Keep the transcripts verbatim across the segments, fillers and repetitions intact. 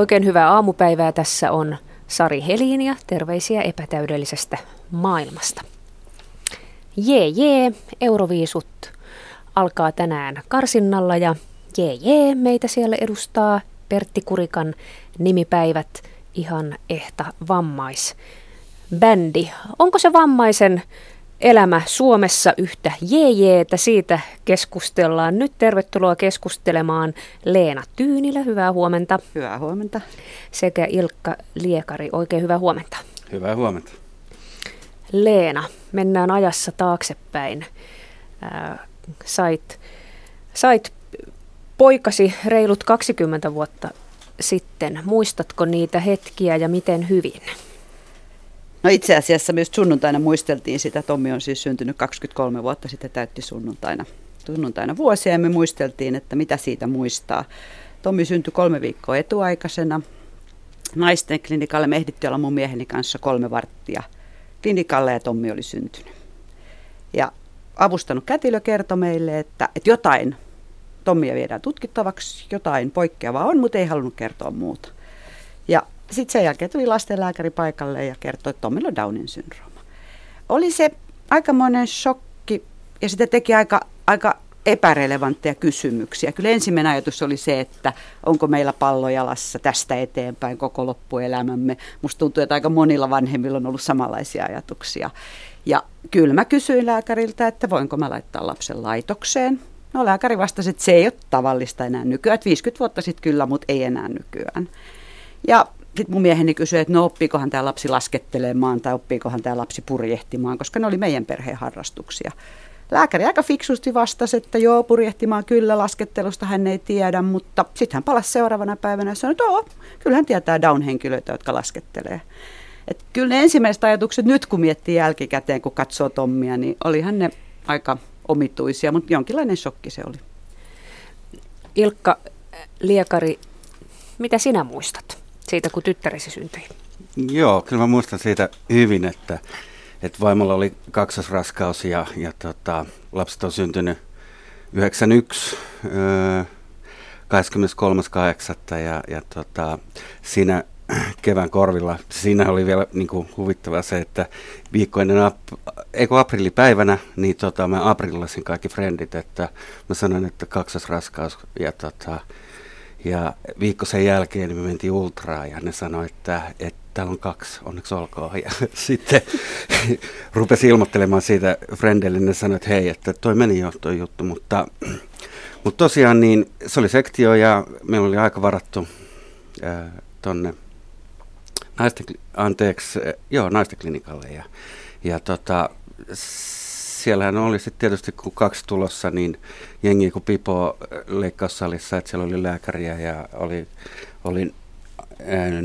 Oikein hyvää aamupäivää. Tässä on Sari Helinia. Terveisiä epätäydellisestä maailmasta. Jee jee, Euroviisut alkaa tänään karsinnalla ja jee jee, meitä siellä edustaa Pertti Kurikan nimipäivät, ihan ehta vammaisbändi. Onko se vammaisen elämä Suomessa yhtä jee jeetä? Siitä keskustellaan nyt. Tervetuloa keskustelemaan Leena Tyynilä. Hyvää huomenta. Hyvää huomenta. Sekä Ilkka Liekari. Oikein hyvää huomenta. Hyvää huomenta. Leena, mennään ajassa taaksepäin. Äh, sait, sait poikasi reilut kaksikymmentä vuotta sitten. Muistatko niitä hetkiä ja miten hyvin? No itse asiassa myös sunnuntaina muisteltiin sitä. Tommi on siis syntynyt kaksikymmentäkolme vuotta sitten, täytti sunnuntaina, sunnuntaina vuosia, ja me muisteltiin, että mitä siitä muistaa. Tommi syntyi kolme viikkoa etuaikaisena. Naisten klinikalle me ehdittiin olla mun mieheni kanssa kolme varttia klinikalle ja Tommi oli syntynyt. Ja avustanut kätilö kertoi meille, että, että jotain Tommia viedään tutkittavaksi, jotain poikkeavaa on, mutta ei halunnut kertoa muuta. Ja sitten sen jälkeen tuli lastenlääkäri paikalle ja kertoi, että Tommilla on Downin syndrooma. Oli se aikamoinen shokki ja sitä teki aika, aika epärelevantteja kysymyksiä. Kyllä ensimmäinen ajatus oli se, että onko meillä pallo jalassa tästä eteenpäin koko loppuelämämme. Musta tuntuu, että aika monilla vanhemmilla on ollut samanlaisia ajatuksia. Ja kyllä mä kysyin lääkäriltä, että voinko mä laittaa lapsen laitokseen. No lääkäri vastasi, että se ei ole tavallista enää nykyään. Että viisikymmentä vuotta sitten kyllä, mutta ei enää nykyään. Ja sitten mun mieheni kysyi, että no oppiikohan tämä lapsi laskettelemaan tai oppiikohan tämä lapsi purjehtimaan, koska ne oli meidän perheen harrastuksia. Lääkäri aika fiksusti vastasi, että joo, purjehtimaan kyllä, laskettelusta hän ei tiedä, mutta sitten hän palasi seuraavana päivänä ja sanoi, että joo, kyllä hän tietää Down-henkilöitä, jotka laskettelee. Et kyllä ne ensimmäiset ajatukset nyt, kun miettii jälkikäteen, kun katsoo Tommia, niin olihan ne aika omituisia, mutta jonkinlainen shokki se oli. Ilkka Liekari, mitä sinä muistat siitä, kun tyttäresi syntyi? Joo, kyllä mä muistan siitä hyvin, että, että vaimolla oli kaksosraskaus ja, ja tota, lapset on syntynyt yhdeksänkymmentäyksi, öö, kahdeskymmeneskolmas kahdeksatta ja, ja tota, siinä kevään korvilla, siinä oli vielä niin kuin huvittavaa se, että viikko ennen ap- eikö aprillipäivänä, niin tota, mä aprillasin kaikki frendit, että mä sanoin, että kaksosraskaus ja tota, ja viikko sen jälkeen niin me mentiin ultraan ja ne sanoi, että, että täällä on kaksi, onneksi olkoon. Ja sitten rupesi ilmoittelemaan siitä frendeille, ne sanoi, että hei, että toi meni jo toi juttu. Mutta, mutta tosiaan niin se oli sektio ja meillä oli aika varattu äh, tonne naisten, anteeksi, joo, naisten klinikalle. Ja, ja tota, siellähän oli sitten tietysti, kun kaksi tulossa, niin jengi kun pipo leikkaussalissa, että siellä oli lääkäriä ja oli, oli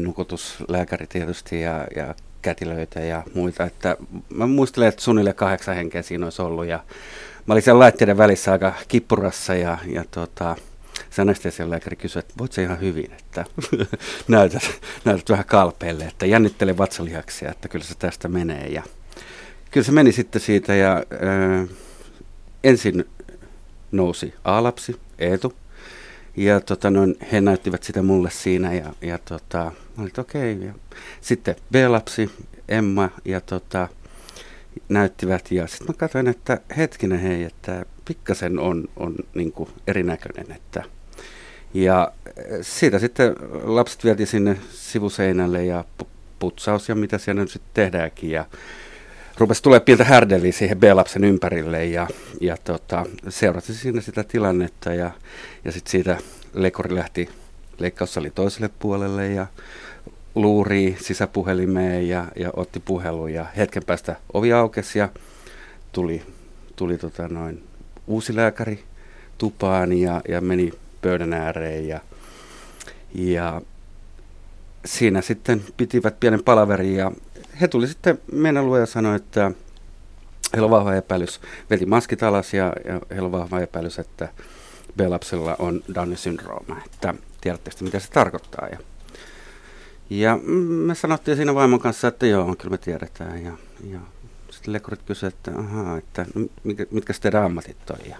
nukutuslääkäri tietysti ja, ja kätilöitä ja muita. Että mä muistelen, että suunnilleen kahdeksan henkeä siinä olisi ollut ja mä olin siellä laitteiden välissä aika kippurassa ja, ja tota, se anestesian lääkäri kysyi, että voit se ihan hyvin, että näytät, näytät vähän kalpeelle, että jännittele vatsalihaksia, että kyllä se tästä menee ja kyllä se meni sitten siitä ja äh, ensin nousi A-lapsi, Eetu, ja tota, no, he näyttivät sitä mulle siinä ja, ja tota, mä olin, okei. Okay. Sitten B-lapsi, Emma, ja tota, näyttivät ja sitten mä katsoin, että hetkinen hei, että pikkasen on, on niin kuin erinäköinen. Että. Ja siitä sitten lapset vietiin sinne sivuseinälle ja putsaus ja mitä siellä nyt sitten tehdäänkin ja rupesi tulee pientä härdeliä siihen B-lapsen ympärille ja, ja tota, seurasi siinä sitä tilannetta ja, ja sitten siitä leikkuri lähti leikkaussali toiselle puolelle ja luuri sisäpuhelimeen ja, ja otti puhelun ja hetken päästä ovi aukesi ja tuli, tuli tota noin uusi lääkäri tupaan ja, ja meni pöydän ääreen ja, ja siinä sitten pitivät pienen palaverin ja he tuli sitten meidän luo ja sanoi, että heillä on vahva epäilys, veti maskit alas ja, ja heillä on vahva epäilys, että B-lapsella on Downin syndrooma, että tiedättekö sitä, mitä se tarkoittaa. Ja, ja me sanottiin siinä vaimon kanssa, että joo, kyllä me tiedetään. Ja, ja sitten lekurit kysyivät, että ahaa, että no, mitkä, mitkä teidän ammatit on. Ja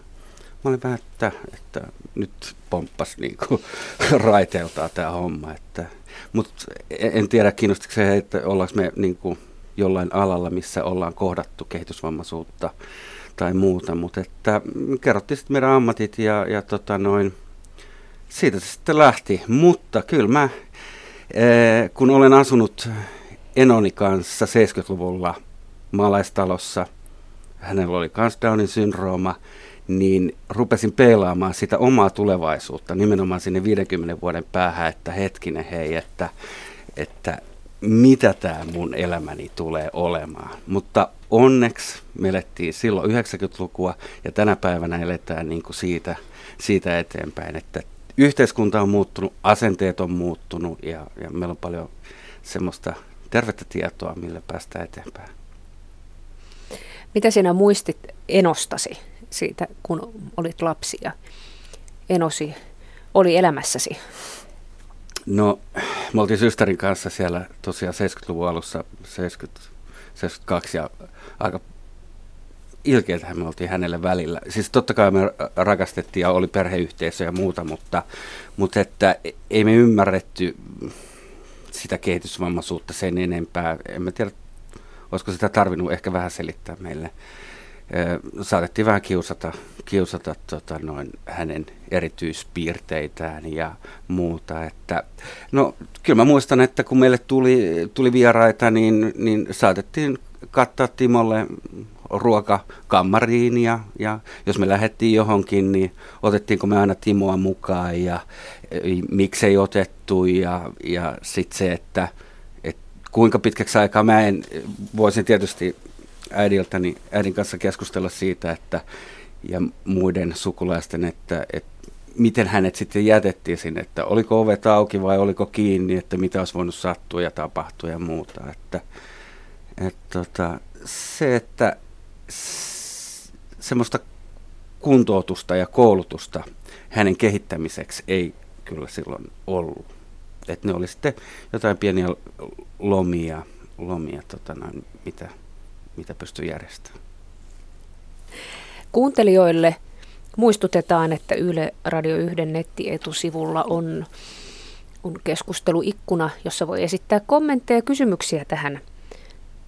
mä olin vähän, että, että nyt pomppas niin kuin raiteiltaan tämä homma. Mutta en tiedä, kiinnostiko se, että ollaanko me niin kuin jollain alalla, missä ollaan kohdattu kehitysvammaisuutta tai muuta. Mutta kerrottiin sitten meidän ammatit ja, ja tota noin, siitä se sitten lähti. Mutta kyllä mä, ee, kun olen asunut Enoni kanssa seitsemänkymmentäluvulla maalaistalossa, hänellä oli myös Downin syndrooma, niin rupesin peilaamaan sitä omaa tulevaisuutta nimenomaan sinne viidenkymmenen vuoden päähän, että hetkinen hei, että, että mitä tämä mun elämäni tulee olemaan. Mutta onneksi me elettiin silloin yhdeksänkymmentälukua ja tänä päivänä eletään niin kuin siitä, siitä eteenpäin, että yhteiskunta on muuttunut, asenteet on muuttunut ja, ja meillä on paljon semmoista tervettä tietoa, millä päästään eteenpäin. Mitä sinä muistit enostasi siitä, kun olit lapsi ja Enosi oli elämässäsi? No, me oltiin systerin kanssa siellä tosiaan seitsemänkymmentäluvun alussa, seitsemänkymmentä, seitsemänkymmentäkaksi, ja aika ilkeitähän me oltiin hänelle välillä. Siis totta kai me rakastettiin ja oli perheyhteisö ja muuta, mutta, mutta että ei me ymmärretty sitä kehitysvammaisuutta sen enempää. En mä tiedä, olisiko sitä tarvinnut ehkä vähän selittää meille. Saatettiin vähän kiusata, kiusata tota noin, hänen erityispiirteitään ja muuta. Että, no, kyllä mä muistan, että kun meille tuli, tuli vieraita, niin, niin saatettiin kattaa Timolle ruoka kammariin ja, ja jos me lähdettiin johonkin, niin otettiinko me aina Timoa mukaan ja miksei otettu ja, ja sitten se, että et kuinka pitkäksi aikaa mä en, voisin tietysti äidiltäni, äidin kanssa keskustella siitä, että ja muiden sukulaisten, että, että miten hänet sitten jätettiin sinne, että oliko ovet auki vai oliko kiinni, että mitä olisi voinut sattua ja tapahtua ja muuta, että, että, että se, että semmoista kuntoutusta ja koulutusta hänen kehittämiseksi ei kyllä silloin ollut. Et ne oli sitten jotain pieniä lomia, lomia tota, mitä, mitä pystyi järjestämään. Kuuntelijoille muistutetaan, että Yle Radio yksi nettietusivulla on, on keskusteluikkuna, jossa voi esittää kommentteja ja kysymyksiä tähän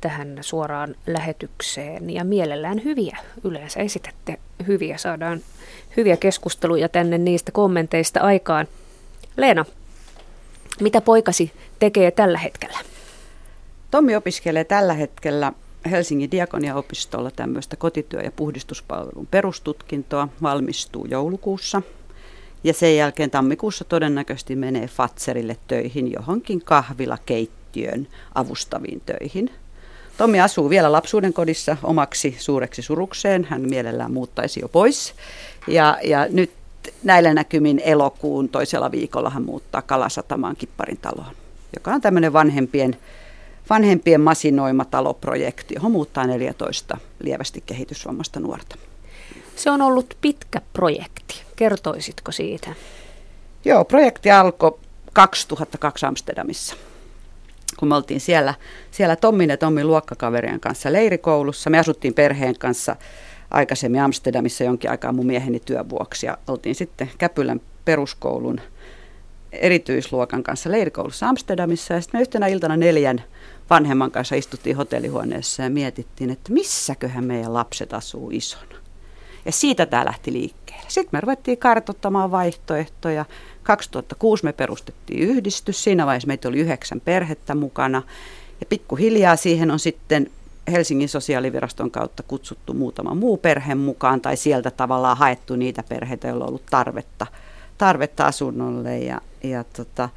tähän suoraan lähetykseen, ja mielellään hyviä. Yleensä esitätte hyviä, saadaan hyviä keskusteluja tänne niistä kommenteista aikaan. Leena, mitä poikasi tekee tällä hetkellä? Tommi opiskelee tällä hetkellä Helsingin Diakonia-opistolla tämmöistä kotityö- ja puhdistuspalvelun perustutkintoa, valmistuu joulukuussa. Ja sen jälkeen tammikuussa todennäköisesti menee Fazerille töihin, johonkin kahvilakeittiön avustaviin töihin. Tommi asuu vielä lapsuuden kodissa omaksi suureksi surukseen. Hän mielellään muuttaisi jo pois. Ja, ja nyt näillä näkymin elokuun toisella viikolla hän muuttaa Kalasatamaan Kipparin taloon, joka on tämmöinen vanhempien, vanhempien masinoima taloprojekti, johon muuttaa neljätoista lievästi kehitysvammasta nuorta. Se on ollut pitkä projekti. Kertoisitko siitä? Joo, projekti alkoi kaksituhattakaksi Amsterdamissa, kun me oltiin siellä, siellä Tommin ja Tommin luokkakaverien kanssa leirikoulussa. Me asuttiin perheen kanssa aikaisemmin Amsterdamissa jonkin aikaa mun mieheni työn vuoksi. Ja oltiin sitten Käpylän peruskoulun erityisluokan kanssa leirikoulussa Amsterdamissa. Ja sitten me yhtenä iltana neljän vanhemman kanssa istuttiin hotellihuoneessa ja mietittiin, että missäköhän meidän lapset asuu isona. Ja siitä tämä lähti liikkeelle. Sitten me ruvettiin kartoittamaan vaihtoehtoja. kaksituhattakuusi me perustettiin yhdistys. Siinä vaiheessa meitä oli yhdeksän perhettä mukana. Ja pikkuhiljaa siihen on sitten Helsingin sosiaaliviraston kautta kutsuttu muutama muu perhe mukaan. Tai sieltä tavallaan haettu niitä perheitä, joilla on ollut tarvetta, tarvetta asunnolle. Ja, ja tota,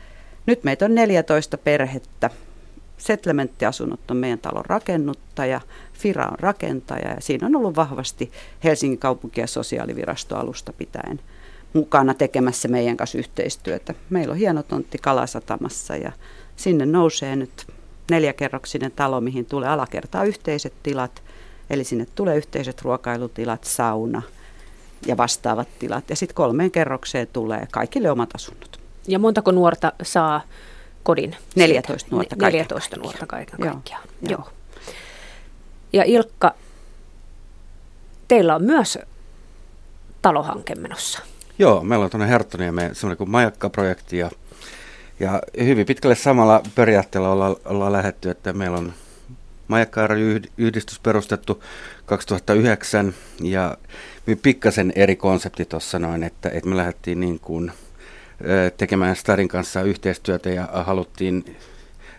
nyt meitä on neljätoista perhettä. Settlementti-asunnot on meidän talon rakennuttaja, Fira on rakentaja ja siinä on ollut vahvasti Helsingin kaupunki- ja sosiaalivirasto alusta pitäen mukana tekemässä meidän kanssa yhteistyötä. Meillä on hieno tontti Kalasatamassa ja sinne nousee nyt neljäkerroksinen talo, mihin tulee alakertaa yhteiset tilat, eli sinne tulee yhteiset ruokailutilat, sauna ja vastaavat tilat ja sitten kolmeen kerrokseen tulee kaikille omat asunnot. Ja montako nuorta saa kodin? neljätoista nuorta kaiken neljätoista kaikkiaan. Nuorta kaiken kaikkiaan. Joo, joo. Ja Ilkka, teillä on myös talohanke menossa? Joo, meillä on tuonne Herttoniemeen semmoinen kuin Majakka-projekti ja, ja hyvin pitkälle samalla periaatteella olla, ollaan lähdetty, että meillä on Majakka-ry yhdistys perustettu kaksituhattayhdeksän ja pikkasen eri konsepti tuossa noin, että, että me lähdettiin niin kuin tekemään Starin kanssa yhteistyötä ja haluttiin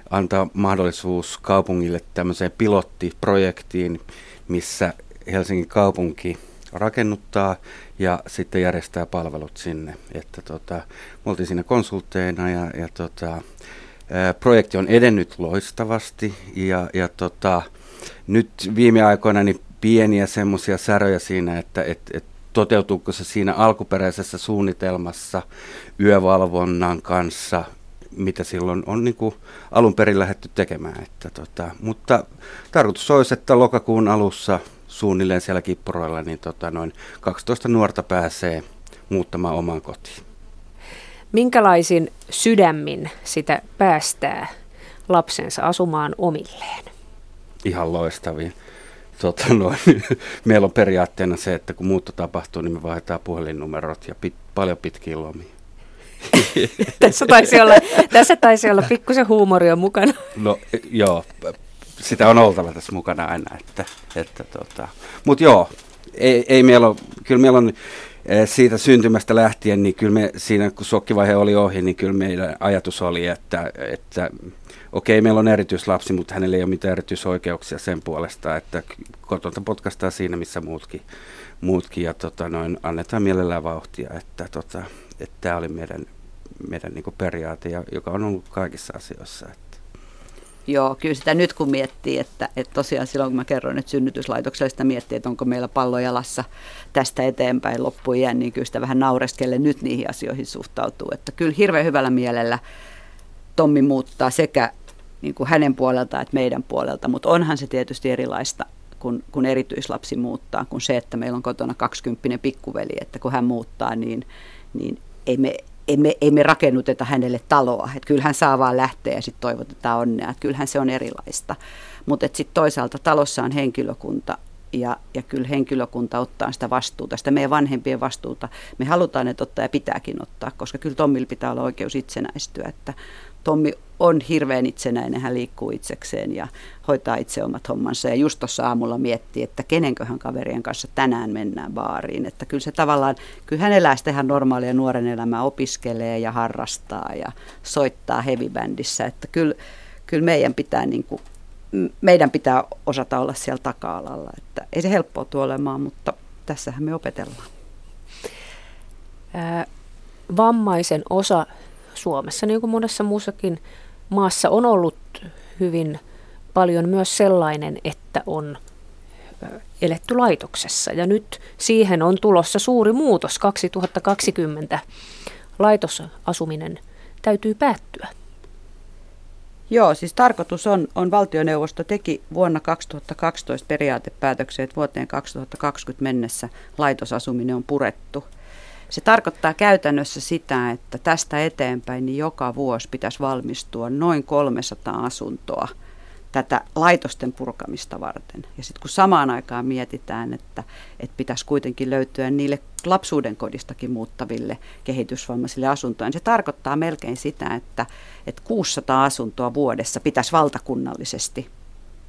antaa mahdollisuus kaupungille tämmöiseen pilottiprojektiin, missä Helsingin kaupunki rakennuttaa ja sitten järjestää palvelut sinne. Että tota, me oltiin siinä konsultteina ja, ja tota, ää, projekti on edennyt loistavasti ja, ja tota, nyt viime aikoina niin pieniä semmoisia säröjä siinä, että et, et toteutuuko se siinä alkuperäisessä suunnitelmassa yövalvonnan kanssa, mitä silloin on niin kuin alun perin lähdetty tekemään. Että tota, mutta tarkoitus olisi, että lokakuun alussa suunnilleen siellä Kippuroilla niin tota, noin kaksitoista nuorta pääsee muuttamaan omaan kotiin. Minkälaisin sydämin sitä päästää lapsensa asumaan omilleen? Ihan loistavia. Tota noin, meillä on periaatteena se, että kun muutto tapahtuu, niin me vaihdetaan puhelinnumerot ja pit, paljon pitkiä lomia. tässä, taisi olla, tässä taisi olla pikkusen huumoria mukana. No joo, sitä on oltava tässä mukana aina. Että, että tota. Mutta joo, ei, ei meillä ole, kyllä meillä on siitä syntymästä lähtien, niin kyllä me siinä kun sokkivaihe oli ohi, niin kyllä meidän ajatus oli, että... että okei, meillä on erityislapsi, mutta hänellä ei ole mitään erityisoikeuksia sen puolesta, että kotonta potkaistaan siinä, missä muutkin, muutkin ja tota noin, annetaan mielellään vauhtia. Että tota, että tämä oli meidän, meidän niinku periaate, joka on ollut kaikissa asioissa. Että. Joo, kyllä sitä nyt kun miettii, että, että tosiaan silloin kun mä kerroin, että synnytyslaitoksella sitä miettii, että onko meillä pallo jalassa tästä eteenpäin loppujen, niin kyllä sitä vähän naureskelle nyt niihin asioihin suhtautuu. Että kyllä hirveän hyvällä mielellä Tommi muuttaa sekä niin kuin hänen puoleltaan että meidän puolelta, mutta onhan se tietysti erilaista, kun, kun erityislapsi muuttaa, kuin se, että meillä on kotona kaksikymppinen pikkuveli, että kun hän muuttaa, niin, niin ei, me, ei, me, ei me rakennuteta hänelle taloa. Et kyllähän saa vaan lähteä ja sitten toivotetaan onnea, että kyllähän se on erilaista. Mutta sitten toisaalta talossa on henkilökunta ja, ja kyllä henkilökunta ottaa sitä vastuuta, sitä meidän vanhempien vastuuta. Me halutaan, että ottaa ja pitääkin ottaa, koska kyllä Tommilla pitää olla oikeus itsenäistyä, että Tommi on hirveän itsenäinen, hän liikkuu itsekseen ja hoitaa itse omat hommansa. Ja just tuossa aamulla miettii, että kenenköhän kaverien kanssa tänään mennään baariin. Että kyllä se tavallaan, kyllä hän elää sitä ihan normaalia nuoren elämää, opiskelee ja harrastaa ja soittaa heavy-bändissä. Että kyllä, kyllä meidän, pitää niin kuin, meidän pitää osata olla siellä taka-alalla. Että ei se helppoa tule olemaan, mutta tässähän me opetellaan. Ää, vammaisen osa Suomessa, niin kuin monessa muussakin maassa, on ollut hyvin paljon myös sellainen, että on eletty laitoksessa. Ja nyt siihen on tulossa suuri muutos. kaksituhattakaksikymmentä laitosasuminen täytyy päättyä. Joo, siis tarkoitus on, on valtioneuvosto teki vuonna kaksituhattakaksitoista periaatepäätöksen, että vuoteen kaksituhattakaksikymmentä mennessä laitosasuminen on purettu. Se tarkoittaa käytännössä sitä, että tästä eteenpäin niin joka vuosi pitäisi valmistua noin kolmesataa asuntoa tätä laitosten purkamista varten. Ja sitten kun samaan aikaan mietitään, että, että pitäisi kuitenkin löytyä niille lapsuuden kodistakin muuttaville kehitysvammaisille asuntoja, niin se tarkoittaa melkein sitä, että, että kuusisataa asuntoa vuodessa pitäisi valtakunnallisesti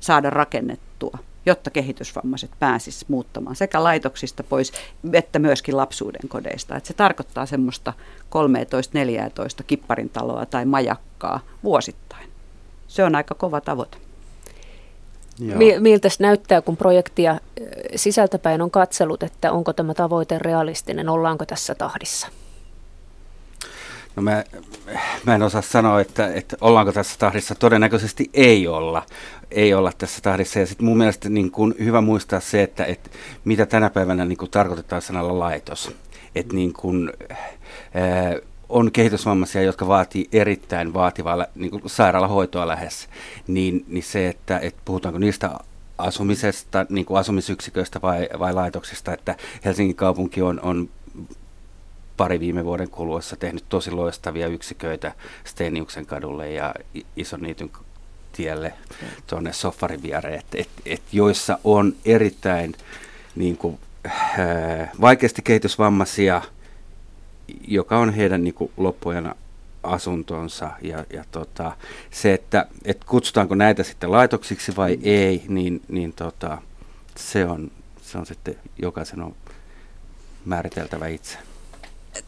saada rakennettua, jotta kehitysvammaiset pääsisivät muuttamaan sekä laitoksista pois, että myöskin lapsuuden kodeista. Et se tarkoittaa semmoista kolmetoista neljätoista Kipparin taloa tai majakkaa vuosittain. Se on aika kova tavoite. Miltä näyttää, kun projektia sisältäpäin on katsellut, että onko tämä tavoite realistinen, ollaanko tässä tahdissa? No mä, mä en osaa sanoa, että, että ollaanko tässä tahdissa. Todennäköisesti ei olla. Ei olla tässä tahdissa. Ja sitten mun mielestä niin kun hyvä muistaa se, että, että mitä tänä päivänä niin kun tarkoitetaan sanalla laitos. Että niin kun, ää, on kehitysvammaisia, jotka vaatii erittäin vaativaa niin kun sairaalahoitoa lähes. Niin, niin se, että et puhutaanko niistä asumisesta, niin kun asumisyksiköistä vai, vai laitoksista, että Helsingin kaupunki on... on pari viime vuoden kuluessa tehnyt tosi loistavia yksiköitä Steniuksen kadulle ja Ison Niityn tielle tuonne soffarin viereen, et, et, et joissa on erittäin niin kuin, vaikeasti kehitysvammaisia, joka on heidän niin kuin loppuajana asuntonsa. Ja, ja tota, se, että et kutsutaanko näitä sitten laitoksiksi vai ei, niin, niin tota, se, on, se on sitten jokaisen on määriteltävä itse.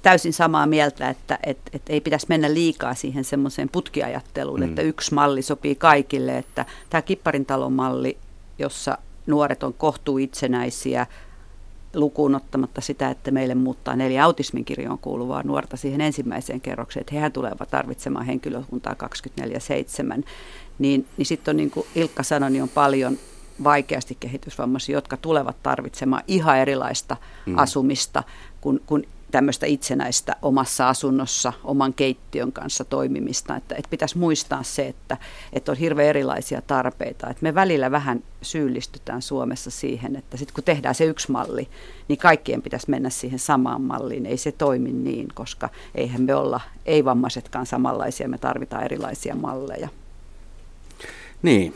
Täysin samaa mieltä, että et, et ei pitäisi mennä liikaa siihen semmoiseen putkiajatteluun, mm. että yksi malli sopii kaikille. Että tämä Kipparin talon malli, jossa nuoret on kohtuu itsenäisiä, lukuun ottamatta sitä, että meille muuttaa neljä autismin kirjoon kuuluvaa nuorta siihen ensimmäiseen kerrokseen, että hehän tulevat tarvitsemaan henkilökuntaa kaksikymmentäneljä seitsemän, niin, niin sitten on niin kuin Ilkka sanoi, niin on paljon vaikeasti kehitysvammaisia, jotka tulevat tarvitsemaan ihan erilaista mm. asumista kuin, kuin tämmöistä itsenäistä omassa asunnossa, oman keittiön kanssa toimimista, että, että pitäisi muistaa se, että, että on hirveän erilaisia tarpeita, että me välillä vähän syyllistytään Suomessa siihen, että sitten kun tehdään se yksi malli, niin kaikkien pitäisi mennä siihen samaan malliin, ei se toimi niin, koska eihän me olla ei-vammaisetkaan samanlaisia, me tarvitaan erilaisia malleja. Niin,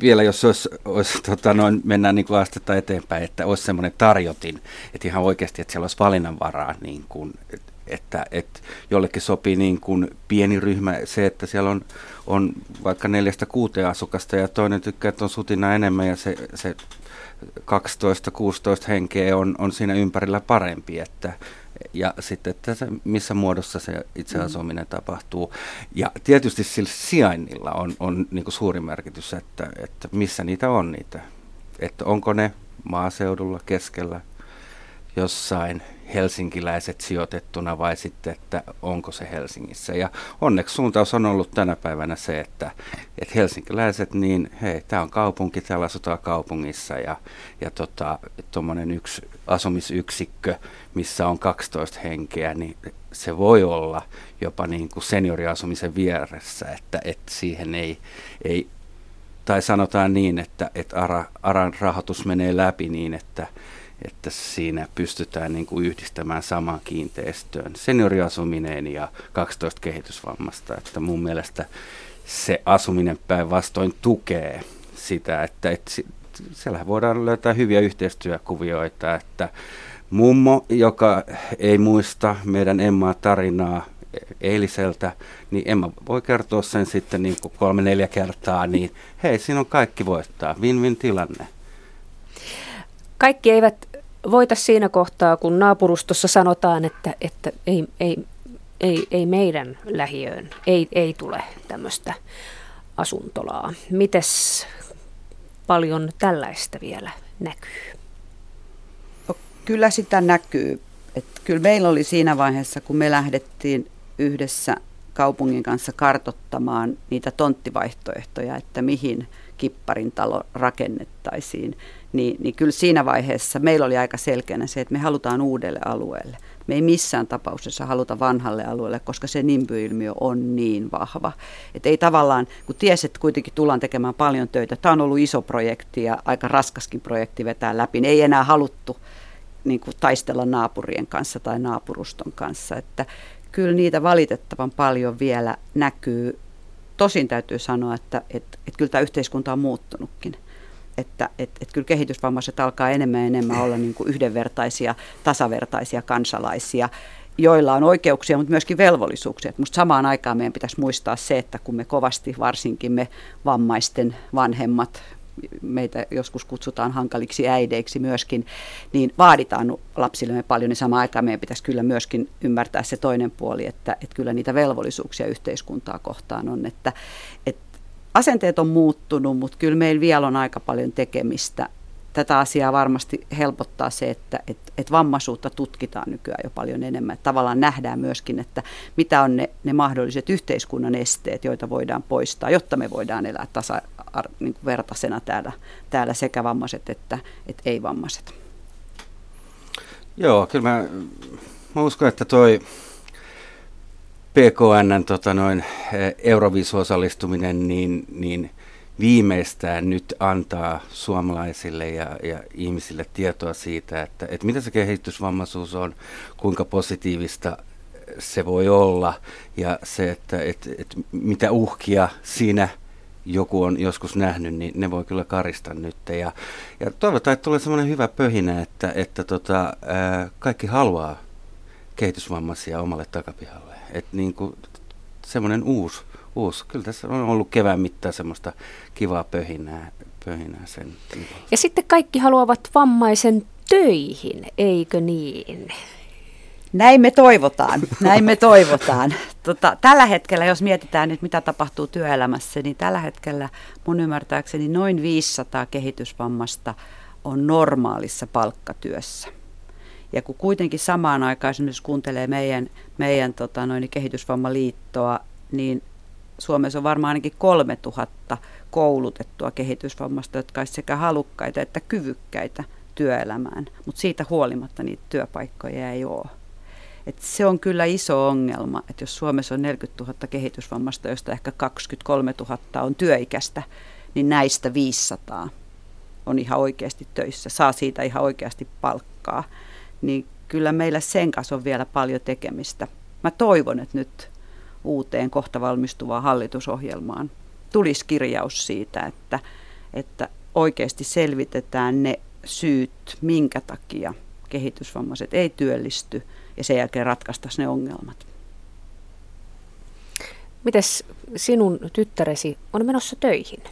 vielä jos olisi, olisi, tota noin, mennään niin kuin astetta eteenpäin, että olisi semmoinen tarjotin, että ihan oikeasti, että siellä olisi valinnanvaraa, niin kuin, että, että jollekin sopii niin kuin pieni ryhmä se, että siellä on, on vaikka neljästä kuuteen asukasta ja toinen tykkää, että on sutina enemmän ja se, se kaksitoista kuusitoista henkeä on, on siinä ympärillä parempi, että ja sitten, että se, missä muodossa se itse asuminen mm. tapahtuu. Ja tietysti sillä sijainnilla on, on niin kuin suuri merkitys, että, että missä niitä on niitä. Että onko ne maaseudulla, keskellä, jossain helsinkiläiset sijoitettuna vai sitten, että onko se Helsingissä. Ja onneksi suuntaus on ollut tänä päivänä se, että, että helsinkiläiset, niin hei, tämä on kaupunki, täällä asutaan kaupungissa ja, ja tota, tuommoinen yksi asumisyksikkö, missä on kaksitoista henkeä, niin se voi olla jopa niin kuin senioriasumisen vieressä, että, että siihen ei, ei, tai sanotaan niin, että, että ARA, ARAn rahoitus menee läpi niin, että että siinä pystytään niin kuin yhdistämään samaan kiinteistöön senioriasuminen ja kaksitoista kehitysvammasta. Että mun mielestä se asuminen päinvastoin tukee sitä, että, että siellä voidaan löytää hyviä yhteistyökuvioita, että mummo, joka ei muista meidän Emmaa tarinaa eiliseltä, niin Emma voi kertoa sen sitten niin kuin kolme neljä kertaa, niin hei, siinä on kaikki voittaa, win-win tilanne. Kaikki eivät voita siinä kohtaa, kun naapurustossa sanotaan, että, että ei, ei, ei, ei meidän lähiöön, ei, ei tule tämmöistä asuntolaa. Mites paljon tällaista vielä näkyy? No, kyllä sitä näkyy. Et kyllä meillä oli siinä vaiheessa, kun me lähdettiin yhdessä kaupungin kanssa kartoittamaan niitä tonttivaihtoehtoja, että mihin Kipparin talo rakennettaisiin, niin, niin kyllä siinä vaiheessa meillä oli aika selkeänä se, että me halutaan uudelle alueelle. Me ei missään tapauksessa haluta vanhalle alueelle, koska se nimbyyilmiö on niin vahva. Että ei tavallaan, kun tiesi, että kuitenkin tullaan tekemään paljon töitä, tämä on ollut iso projekti ja aika raskaskin projekti vetää läpi, niin ei enää haluttu niin kuin taistella naapurien kanssa tai naapuruston kanssa. Että kyllä niitä valitettavan paljon vielä näkyy. Tosin täytyy sanoa, että, että, että kyllä tämä yhteiskunta on muuttunutkin, että, että, että kyllä kehitysvammaiset alkaa enemmän ja enemmän olla niin kuin yhdenvertaisia, tasavertaisia kansalaisia, joilla on oikeuksia, mutta myöskin velvollisuuksia. Minusta samaan aikaan meidän pitäisi muistaa se, että kun me kovasti, varsinkin me vammaisten vanhemmat, meitä joskus kutsutaan hankaliksi äideiksi myöskin, niin vaaditaan lapsillemme paljon, niin samaan aikaan meidän pitäisi kyllä myöskin ymmärtää se toinen puoli, että, että kyllä niitä velvollisuuksia yhteiskuntaa kohtaan on, että, että asenteet on muuttunut, mutta kyllä meillä vielä on aika paljon tekemistä. Tätä asiaa varmasti helpottaa se, että et, et vammaisuutta tutkitaan nykyään jo paljon enemmän. Tavallaan nähdään myöskin, että mitä on ne, ne mahdolliset yhteiskunnan esteet, joita voidaan poistaa, jotta me voidaan elää tasavertaisena niin täällä, täällä sekä vammaiset että et ei-vammaiset. Joo, kyllä mä, mä uskon, että toi P K N:n tota noin, Euroviisu-osallistuminen niin, niin viimeistään nyt antaa suomalaisille ja, ja ihmisille tietoa siitä, että, että mitä se kehitysvammaisuus on, kuinka positiivista se voi olla ja se, että, että, että mitä uhkia siinä joku on joskus nähnyt, niin ne voi kyllä karista nyt. Ja, ja toivotaan, että tulee semmoinen hyvä pöhinä, että, että tota, ää, kaikki haluaa kehitysvammaisia omalle takapihalle. Että niin kuin semmoinen uusi, uusi. Kyllä tässä on ollut kevään mittaan semmoista kivaa pöhinää, pöhinää sen. Ja sitten kaikki haluavat vammaisen töihin, eikö niin? Näin me toivotaan, näin me toivotaan. Tota, tällä hetkellä, jos mietitään nyt mitä tapahtuu työelämässä, niin tällä hetkellä mun ymmärtääkseni noin viisisataa kehitysvammasta on normaalissa palkkatyössä. Ja kun kuitenkin samaan aikaan esimerkiksi kuuntelee meidän, meidän tota, noin kehitysvammaliittoa, niin Suomessa on varmaan ainakin kolmetuhatta koulutettua kehitysvammasta, jotka olisivat sekä halukkaita että kyvykkäitä työelämään, mutta siitä huolimatta niitä työpaikkoja ei ole. Et se on kyllä iso ongelma, että jos Suomessa on neljäkymmentätuhatta kehitysvammasta, josta ehkä kaksikymmentäkolmetuhatta on työikäistä, niin näistä viisisataa on ihan oikeasti töissä, saa siitä ihan oikeasti palkkaa. Niin kyllä meillä sen kanssa on vielä paljon tekemistä. Mä toivon, että nyt uuteen kohta valmistuvaan hallitusohjelmaan tulisi kirjaus siitä, että, että oikeasti selvitetään ne syyt, minkä takia kehitysvammaiset ei työllisty, ja sen jälkeen ratkaistaisiin ne ongelmat. Mites sinun tyttäresi on menossa töihin?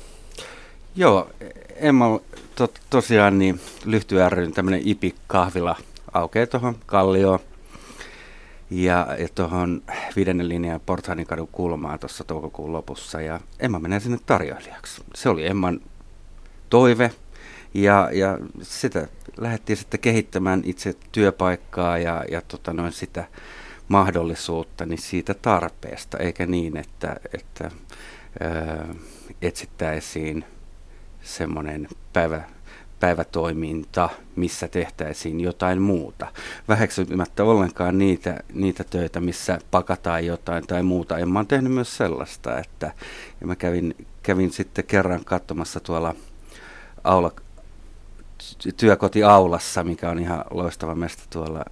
Joo, Emma to, tosiaan niin Lyhty ryn tämmöinen I P I-kahvila aukeaa tuohon Kallioon ja, ja tuohon viidennen linjan Porthaninkadun kulmaan tuossa toukokuun lopussa. Ja Emma menee sinne tarjoilijaksi. Se oli Emman toive. Ja, ja sitä lähdettiin sitten kehittämään itse työpaikkaa ja, ja tota noin sitä mahdollisuutta niin siitä tarpeesta, eikä niin, että, että ö, etsittäisiin semmoinen päivä, päivätoiminta, missä tehtäisiin jotain muuta. Väheksymättä ollenkaan niitä, niitä töitä, missä pakataan jotain tai muuta. Ja mä oon tehnyt myös sellaista, että ja mä kävin, kävin sitten kerran katsomassa tuolla aula työkotiaulassa, mikä on ihan loistava mesta tuolla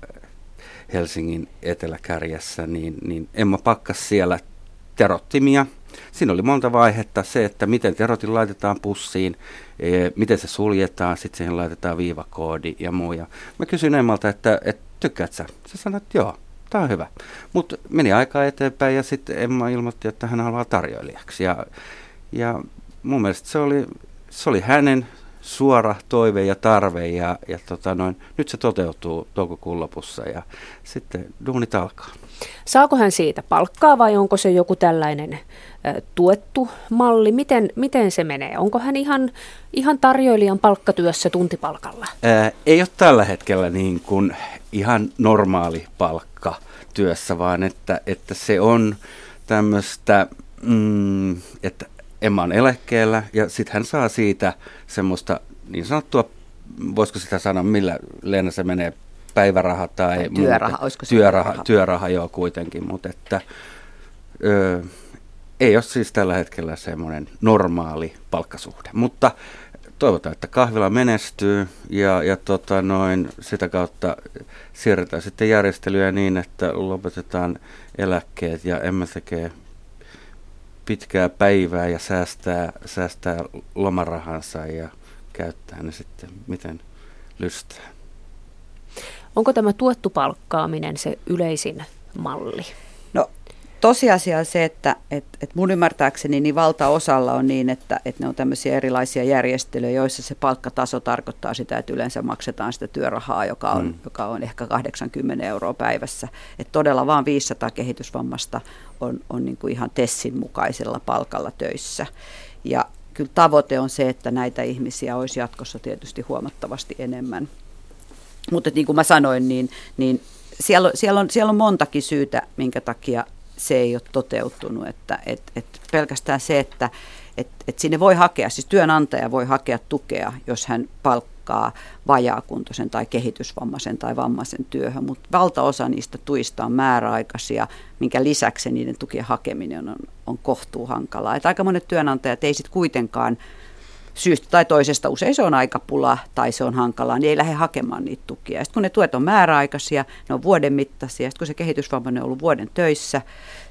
Helsingin eteläkärjessä, niin, niin Emma pakkasi siellä terottimia. Siinä oli monta vaihetta, se, että miten terotin laitetaan pussiin, e, miten se suljetaan, sitten siihen laitetaan viivakoodi ja muu. Ja mä kysyin Emmalta, että et, tykkäät sä? Sä sanoit, että joo, tää on hyvä. Mutta meni aikaa eteenpäin ja sitten Emma ilmoitti, että hän haluaa tarjoilijaksi. Ja, ja mun mielestä se oli, se oli hänen suora toive ja tarve, ja, ja tota noin, nyt se toteutuu toukokuun lopussa, ja sitten duunit alkaa. Saako hän siitä palkkaa, vai onko se joku tällainen ä, tuettu malli? Miten, miten se menee? Onko hän ihan, ihan tarjoilijan palkkatyössä tuntipalkalla? Ää, ei ole tällä hetkellä niin kuin ihan normaali palkka työssä, vaan että, että se on tämmöistä, mm, että Emma on eläkkeellä ja sitten hän saa siitä semmoista niin sanottua, voisiko sitä sanoa, millä Leena se menee, päiväraha tai työraha, muuta, olisiko se työraha, työraha, työraha joo kuitenkin, mutta että ö, ei ole siis tällä hetkellä semmoinen normaali palkkasuhde, mutta toivotaan, että kahvila menestyy ja, ja tota noin, sitä kautta siirretään sitten järjestelyä niin, että lopetetaan eläkkeet ja Emma tekee pitkää päivää ja säästää, säästää lomarahansa ja käyttää ne sitten, miten lystää. Onko tämä tuettu palkkaaminen se yleisin malli? No tosiasia on se, että et, et mun ymmärtääkseni niin valtaosalla on niin, että et ne on tämmöisiä erilaisia järjestelyjä, joissa se palkkataso tarkoittaa sitä, että yleensä maksetaan sitä työrahaa, joka on, mm. joka on ehkä kahdeksankymmentä euroa päivässä. Et todella vaan viisisataa kehitysvammasta on, on niin kuin ihan Tessin mukaisella palkalla töissä. Ja kyllä tavoite on se, että näitä ihmisiä olisi jatkossa tietysti huomattavasti enemmän. Mutta niin kuin mä sanoin, niin, niin siellä, siellä, on, siellä on montakin syytä, minkä takia se ei ole toteutunut. Että, et, et pelkästään se, että et, et sinne voi hakea, siis työnantaja voi hakea tukea, jos hän palkkaa vajaakuntoisen tai kehitysvammaisen tai vammaisen työhön, mutta valtaosa niistä tuista on määräaikaisia, minkä lisäksi niiden tukien hakeminen on, on kohtuuhankalaa. Et aika monet työnantajat ei sitten kuitenkaan syystä tai toisesta, usein se on aikapula tai se on hankalaa, niin ei lähde hakemaan niitä tukia. Sitten kun ne tuet on määräaikaisia, ne on vuoden mittaisia, sitten kun se kehitysvammainen on ollut vuoden töissä,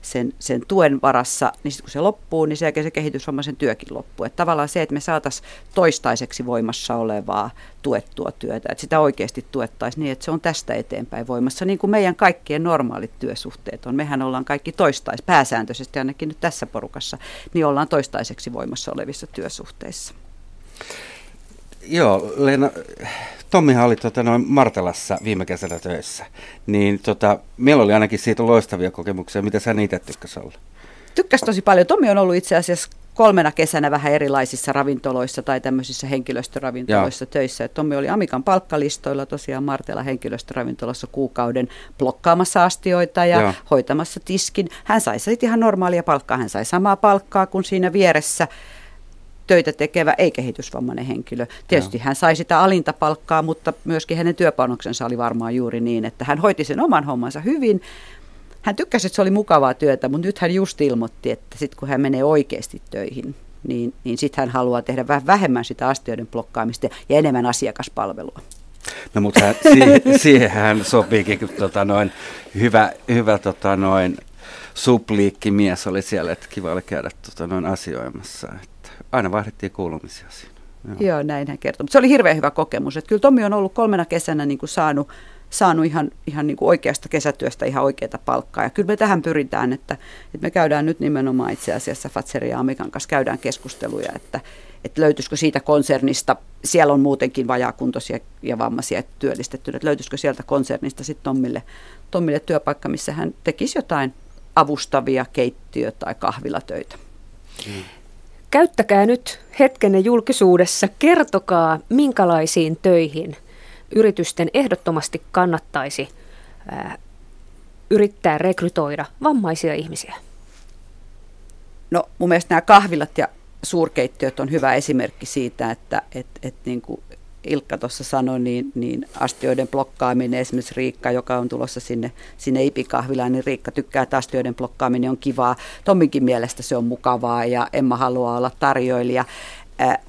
sen, sen tuen varassa, niin sitten kun se loppuu, niin sen jälkeen se kehitysvammaisen työkin loppuu. Että tavallaan se, että me saataisiin toistaiseksi voimassa olevaa tuettua työtä, että sitä oikeasti tuettaisiin niin, että se on tästä eteenpäin voimassa, niin kuin meidän kaikkien normaalit työsuhteet on. Mehän ollaan kaikki toistais, pääsääntöisesti ainakin nyt tässä porukassa, niin ollaan toistaiseksi voimassa olevissa työsuhteissa. Joo, Leena, Tommihan oli tota, noin Martalassa viime kesänä töissä, niin tota, meillä oli ainakin siitä loistavia kokemuksia. Mitä sä niitä tykkäs olla? Tykkäs tosi paljon. Tommi on ollut itse asiassa kolmena kesänä vähän erilaisissa ravintoloissa tai tämmöisissä henkilöstöravintoloissa Jaa. töissä. Et Tommi oli Amikan palkkalistoilla tosiaan Martela henkilöstöravintolassa kuukauden blokkaamassa astioita ja Jaa. hoitamassa tiskin. Hän sai sitten ihan normaalia palkkaa. Hän sai samaa palkkaa kuin siinä vieressä töitä tekevä, ei kehitysvammainen henkilö. Tietysti Joo. hän sai sitä alinta palkkaa, mutta myöskin hänen työpanoksensa oli varmaan juuri niin, että hän hoiti sen oman hommansa hyvin. Hän tykkäsi, että se oli mukavaa työtä, mutta nyt hän just ilmoitti, että sitten kun hän menee oikeasti töihin, niin, niin sitten hän haluaa tehdä vähän vähemmän sitä astioiden blokkaamista ja enemmän asiakaspalvelua. No mutta hän, siihen, siihen hän sopiikin, kun tota noin, hyvä, hyvä tota noin, supliikkimies oli siellä, että kiva oli käydä tota noin, asioimassa. Aina vaihdettiin kuulumisia siinä. Joo, Joo näin hän kertoo. Mutta se oli hirveän hyvä kokemus. Että kyllä Tommi on ollut kolmena kesänä niin kuin saanut, saanut ihan, ihan niin kuin oikeasta kesätyöstä ihan oikeaa palkkaa. Ja kyllä me tähän pyritään, että, että me käydään nyt nimenomaan itse asiassa Fazerin ja Amikan kanssa käydään keskusteluja, että, että löytyisikö siitä konsernista, siellä on muutenkin vajaakuntoisia ja vammaisia työllistettynä, että löytyisikö sieltä konsernista sitten Tommille, Tommille työpaikka, missä hän tekisi jotain avustavia keittiö- tai kahvilatöitä. Hmm. Käyttäkää nyt hetkenne julkisuudessa. Kertokaa, minkälaisiin töihin yritysten ehdottomasti kannattaisi ää, yrittää rekrytoida vammaisia ihmisiä. No mun mielestä nämä kahvilat ja suurkeittiöt on hyvä esimerkki siitä, että et, et, niin kuin Ilkka tuossa sanoi, niin, niin astioiden blokkaaminen, esimerkiksi Riikka, joka on tulossa sinne, sinne I P I-kahvilaan, niin Riikka tykkää, että astioiden blokkaaminen on kivaa. Tomminkin mielestä se on mukavaa ja Emma haluaa olla tarjoilija. Ää,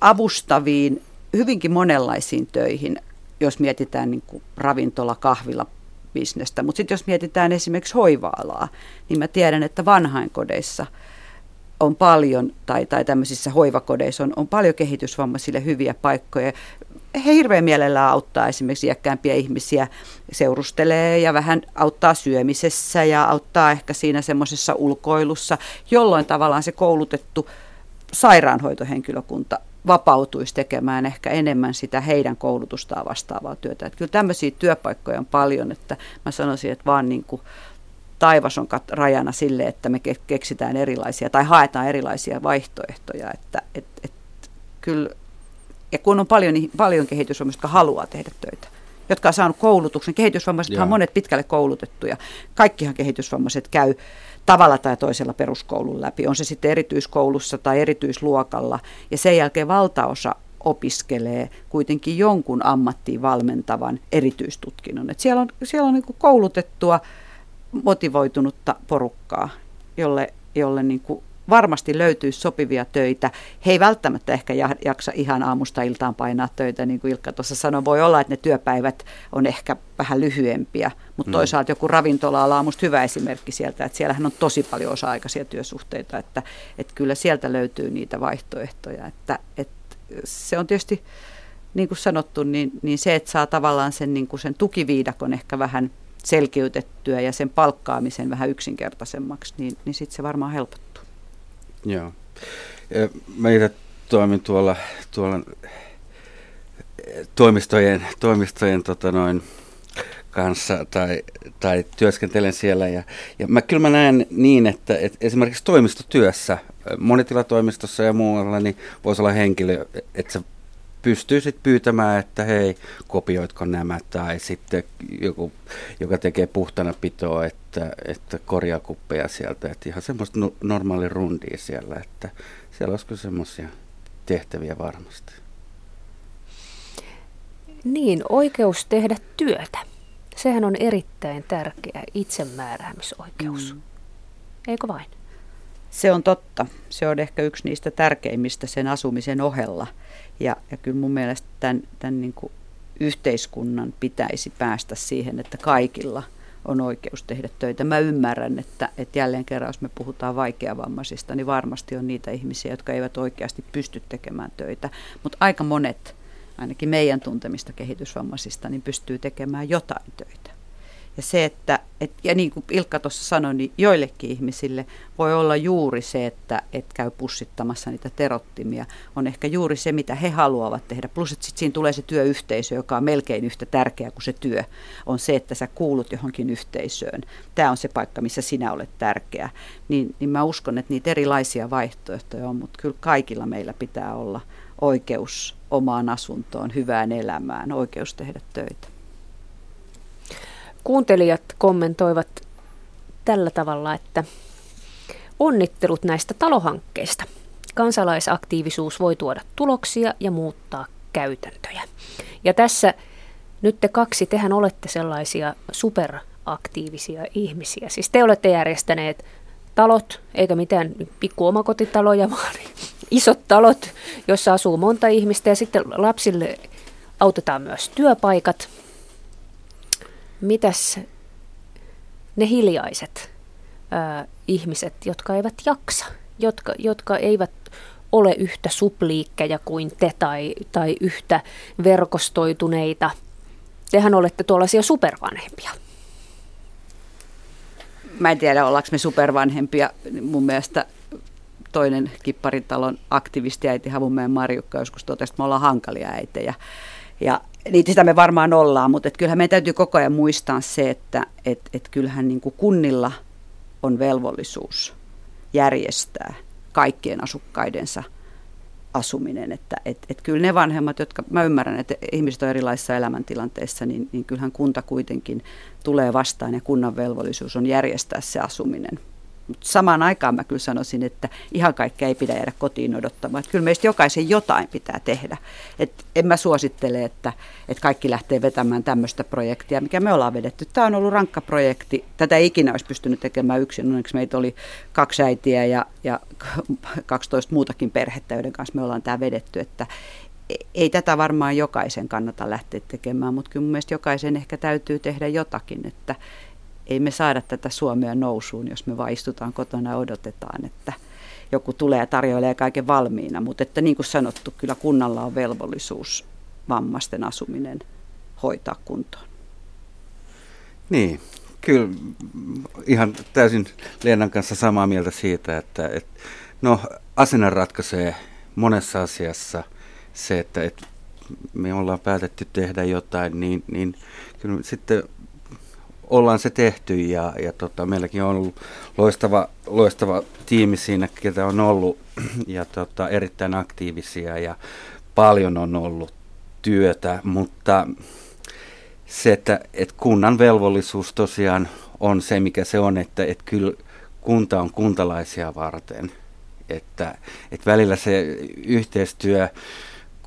avustaviin, hyvinkin monenlaisiin töihin, jos mietitään niin kuin ravintola, kahvila, bisnestä. Mutta sitten jos mietitään esimerkiksi hoiva-alaa, niin mä tiedän, että vanhainkodeissa on paljon, tai, tai tämmöisissä hoivakodeissa on, on paljon kehitysvammaisille hyviä paikkoja. He hirveän mielellään auttaa esimerkiksi iäkkäämpiä ihmisiä, seurustelee ja vähän auttaa syömisessä ja auttaa ehkä siinä semmoisessa ulkoilussa, jolloin tavallaan se koulutettu sairaanhoitohenkilökunta vapautuisi tekemään ehkä enemmän sitä heidän koulutustaan vastaavaa työtä. Että kyllä tämmöisiä työpaikkoja on paljon, että mä sanoisin, että vaan niin kuin taivas on rajana sille, että me keksitään erilaisia tai haetaan erilaisia vaihtoehtoja. Että, et, et, kyllä. Ja kun on paljon, paljon kehitysvammaisia, jotka haluaa tehdä töitä, jotka on saanut koulutuksen. Kehitysvammaisethan on monet pitkälle koulutettuja. Kaikkihan kehitysvammaiset käy tavalla tai toisella peruskoulun läpi. On se sitten erityiskoulussa tai erityisluokalla. Ja sen jälkeen valtaosa opiskelee kuitenkin jonkun ammattiin valmentavan erityistutkinnon. Et siellä on, siellä on niin kuin koulutettua, motivoitunutta porukkaa, jolle, jolle niin kuin varmasti löytyisi sopivia töitä. He ei välttämättä ehkä jaksa ihan aamusta iltaan painaa töitä, niin kuin Ilkka tuossa sanoi. Voi olla, että ne työpäivät on ehkä vähän lyhyempiä, mutta mm. toisaalta joku ravintola-ala on musta hyvä esimerkki sieltä, että siellähän on tosi paljon osa-aikaisia työsuhteita, että, että kyllä sieltä löytyy niitä vaihtoehtoja. Että, että se on tietysti, niin kuin sanottu, niin, niin se, että saa tavallaan sen, niin kuin sen tukiviidakon ehkä vähän selkiytettyä ja sen palkkaamisen vähän yksinkertaisemmaksi, niin, niin sitten se varmaan helpottuu. Joo. Mä itse toimin tuolla, tuolla toimistojen, toimistojen tota noin, kanssa tai, tai työskentelen siellä. Ja, ja mä, kyllä mä näen niin, että, että esimerkiksi toimistotyössä, monitilatoimistossa ja muualla, niin voisi olla henkilö, että se pystyy sitten pyytämään, että hei, kopioitko nämä, tai sitten joku, joka tekee puhtana pitoa, että, että korjaa kuppeja sieltä. Että ihan semmoista normaali rundia siellä, että siellä olisiko semmoisia tehtäviä varmasti. Niin, oikeus tehdä työtä. Sehän on erittäin tärkeä itsemääräämisoikeus. Mm. Eikö vain? Se on totta. Se on ehkä yksi niistä tärkeimmistä sen asumisen ohella. Ja, ja kyllä mun mielestä tämän, tämän niin kuin yhteiskunnan pitäisi päästä siihen, että kaikilla on oikeus tehdä töitä. Mä ymmärrän, että, että jälleen kerran, jos me puhutaan vaikeavammaisista, niin varmasti on niitä ihmisiä, jotka eivät oikeasti pysty tekemään töitä. Mutta aika monet, ainakin meidän tuntemista kehitysvammaisista, niin pystyy tekemään jotain töitä. Ja se, että, et, ja niin kuin Ilkka tuossa sanoi, niin joillekin ihmisille voi olla juuri se, että et käy pussittamassa niitä terottimia. On ehkä juuri se, mitä he haluavat tehdä. Plus, että sitten siinä tulee se työyhteisö, joka on melkein yhtä tärkeä kuin se työ. On se, että sä kuulut johonkin yhteisöön. Tämä on se paikka, missä sinä olet tärkeä. Niin, niin mä uskon, että niitä erilaisia vaihtoehtoja on, mutta kyllä kaikilla meillä pitää olla oikeus omaan asuntoon, hyvään elämään, oikeus tehdä töitä. Kuuntelijat kommentoivat tällä tavalla, että onnittelut näistä talohankkeista. Kansalaisaktiivisuus voi tuoda tuloksia ja muuttaa käytäntöjä. Ja tässä nyt te kaksi, tehän olette sellaisia superaktiivisia ihmisiä. Siis te olette järjestäneet talot, eikä mitään pikkuomakotitaloja, vaan isot talot, joissa asuu monta ihmistä. Ja sitten lapsille autetaan myös työpaikat. Mitäs ne hiljaiset ää, ihmiset, jotka eivät jaksa, jotka, jotka eivät ole yhtä supliikkeja kuin te tai, tai yhtä verkostoituneita? Tehän olette tuollaisia supervanhempia. Mä en tiedä, ollaanko me supervanhempia. Mun mielestä toinen Kipparin talon aktivistiäiti Havunmäen Marjukka joskus totesi, että me ollaan hankalia äitejä. Ja niitä sitä me varmaan ollaan, mutta et kyllähän meidän täytyy koko ajan muistaa se, että et, et kyllähän niin kuin kunnilla on velvollisuus järjestää kaikkien asukkaidensa asuminen. Että et, et kyllä ne vanhemmat, jotka mä ymmärrän, että ihmiset on erilaisissa elämäntilanteissa, niin, niin kyllähän kunta kuitenkin tulee vastaan ja kunnan velvollisuus on järjestää se asuminen. Mutta samaan aikaan mä kyllä sanoisin, että ihan kaikkea ei pidä jäädä kotiin odottamaan. Että kyllä meistä jokaisen jotain pitää tehdä. Et en mä suosittele, että, että kaikki lähtee vetämään tämmöistä projektia, mikä me ollaan vedetty. Tämä on ollut rankka projekti. Tätä ei ikinä olisi pystynyt tekemään yksin. Onneksi meitä oli kaksi äitiä ja, ja kaksitoista muutakin perhettä, joiden kanssa me ollaan tämä vedetty. Että ei tätä varmaan jokaisen kannata lähteä tekemään, mutta kyllä mun mielestä jokaisen ehkä täytyy tehdä jotakin, että ei me saada tätä Suomea nousuun, jos me vaan istutaan kotona ja odotetaan, että joku tulee ja tarjoilee kaiken valmiina. Mutta että niin kuin sanottu, kyllä kunnalla on velvollisuus vammaisten asuminen hoitaa kuntoon. Niin, kyllä ihan täysin Leenan kanssa samaa mieltä siitä, että et, no, asenne ratkaisee monessa asiassa se, että et me ollaan päätetty tehdä jotain, niin, niin kyllä sitten ollaan se tehty ja, ja tota, meilläkin on ollut loistava, loistava tiimi siinä, ketä on ollut ja tota, erittäin aktiivisia ja paljon on ollut työtä, mutta se, että et kunnan velvollisuus tosiaan on se, mikä se on, että et kyllä kunta on kuntalaisia varten, että et välillä se yhteistyö,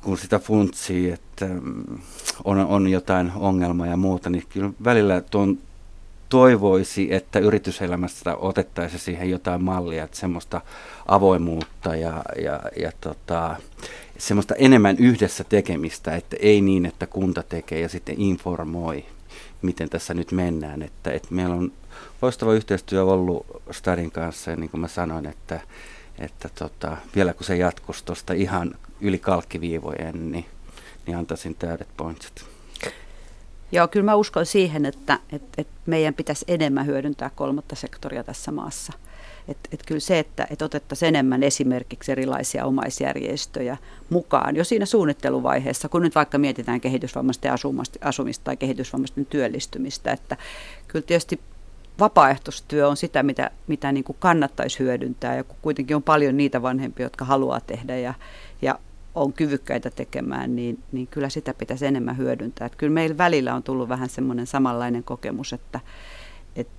kun sitä funtsii, että on, on jotain ongelmaa ja muuta, niin kyllä välillä tuon toivoisi, että yrityselämästä otettaisiin siihen jotain mallia, että semmoista avoimuutta ja, ja, ja tota, semmoista enemmän yhdessä tekemistä, että ei niin, että kunta tekee ja sitten informoi, miten tässä nyt mennään. Että, että meillä on loistava yhteistyö ollut Starin kanssa ja niin kuin mä sanoin, että, että tota, vielä kun se jatkuisi tuosta ihan yli kalkkiviivojen, niin, niin antaisin täydet pointsit. Joo, kyllä mä uskon siihen, että, että, että meidän pitäisi enemmän hyödyntää kolmatta sektoria tässä maassa. Että, että kyllä se, että, että otettaisiin enemmän esimerkiksi erilaisia omaisjärjestöjä mukaan jo siinä suunnitteluvaiheessa, kun nyt vaikka mietitään kehitysvammaisten asumista tai kehitysvammaisten työllistymistä. Että kyllä tietysti vapaaehtoistyö on sitä, mitä, mitä niin kuin kannattaisi hyödyntää ja kun kuitenkin on paljon niitä vanhempia, jotka haluaa tehdä ja, ja on kyvykkäitä tekemään, niin, niin kyllä sitä pitäisi enemmän hyödyntää. Että kyllä meillä välillä on tullut vähän semmoinen samanlainen kokemus, että, että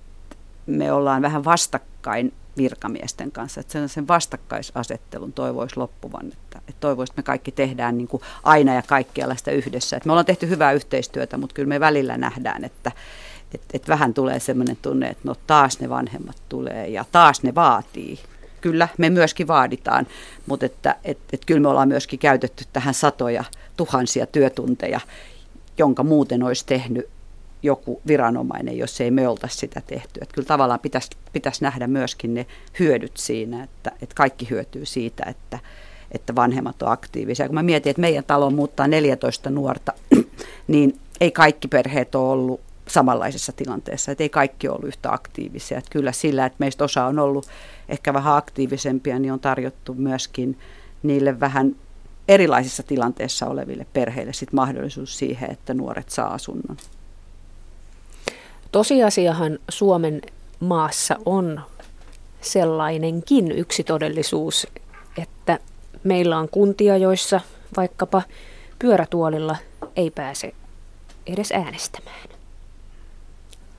me ollaan vähän vastakkain virkamiesten kanssa. Että sen vastakkaisasettelun toivoisi loppuvan, että, että toivoisi, että me kaikki tehdään niin kuin aina ja kaikkialla sitä yhdessä. Että me ollaan tehty hyvää yhteistyötä, mutta kyllä me välillä nähdään, että Että et vähän tulee sellainen tunne, että no taas ne vanhemmat tulee ja taas ne vaatii. Kyllä me myöskin vaaditaan, mutta että, et, et kyllä me ollaan myöskin käytetty tähän satoja, tuhansia työtunteja, jonka muuten olisi tehnyt joku viranomainen, jos ei me oltaisi sitä tehty. Että kyllä tavallaan pitäisi, pitäisi nähdä myöskin ne hyödyt siinä, että, että kaikki hyötyy siitä, että, että vanhemmat on aktiivisia. Kun mä mietin, että meidän talo muuttaa neljätoista nuorta, niin ei kaikki perheet ole ollut samanlaisessa tilanteessa, että ei kaikki ole ollut yhtä aktiivisia. Että kyllä sillä, että meistä osa on ollut ehkä vähän aktiivisempia, niin on tarjottu myöskin niille vähän erilaisissa tilanteissa oleville perheille sit mahdollisuus siihen, että nuoret saa asunnon. Tosiasiahan Suomen maassa on sellainenkin yksi todellisuus, että meillä on kuntia, joissa vaikkapa pyörätuolilla ei pääse edes äänestämään.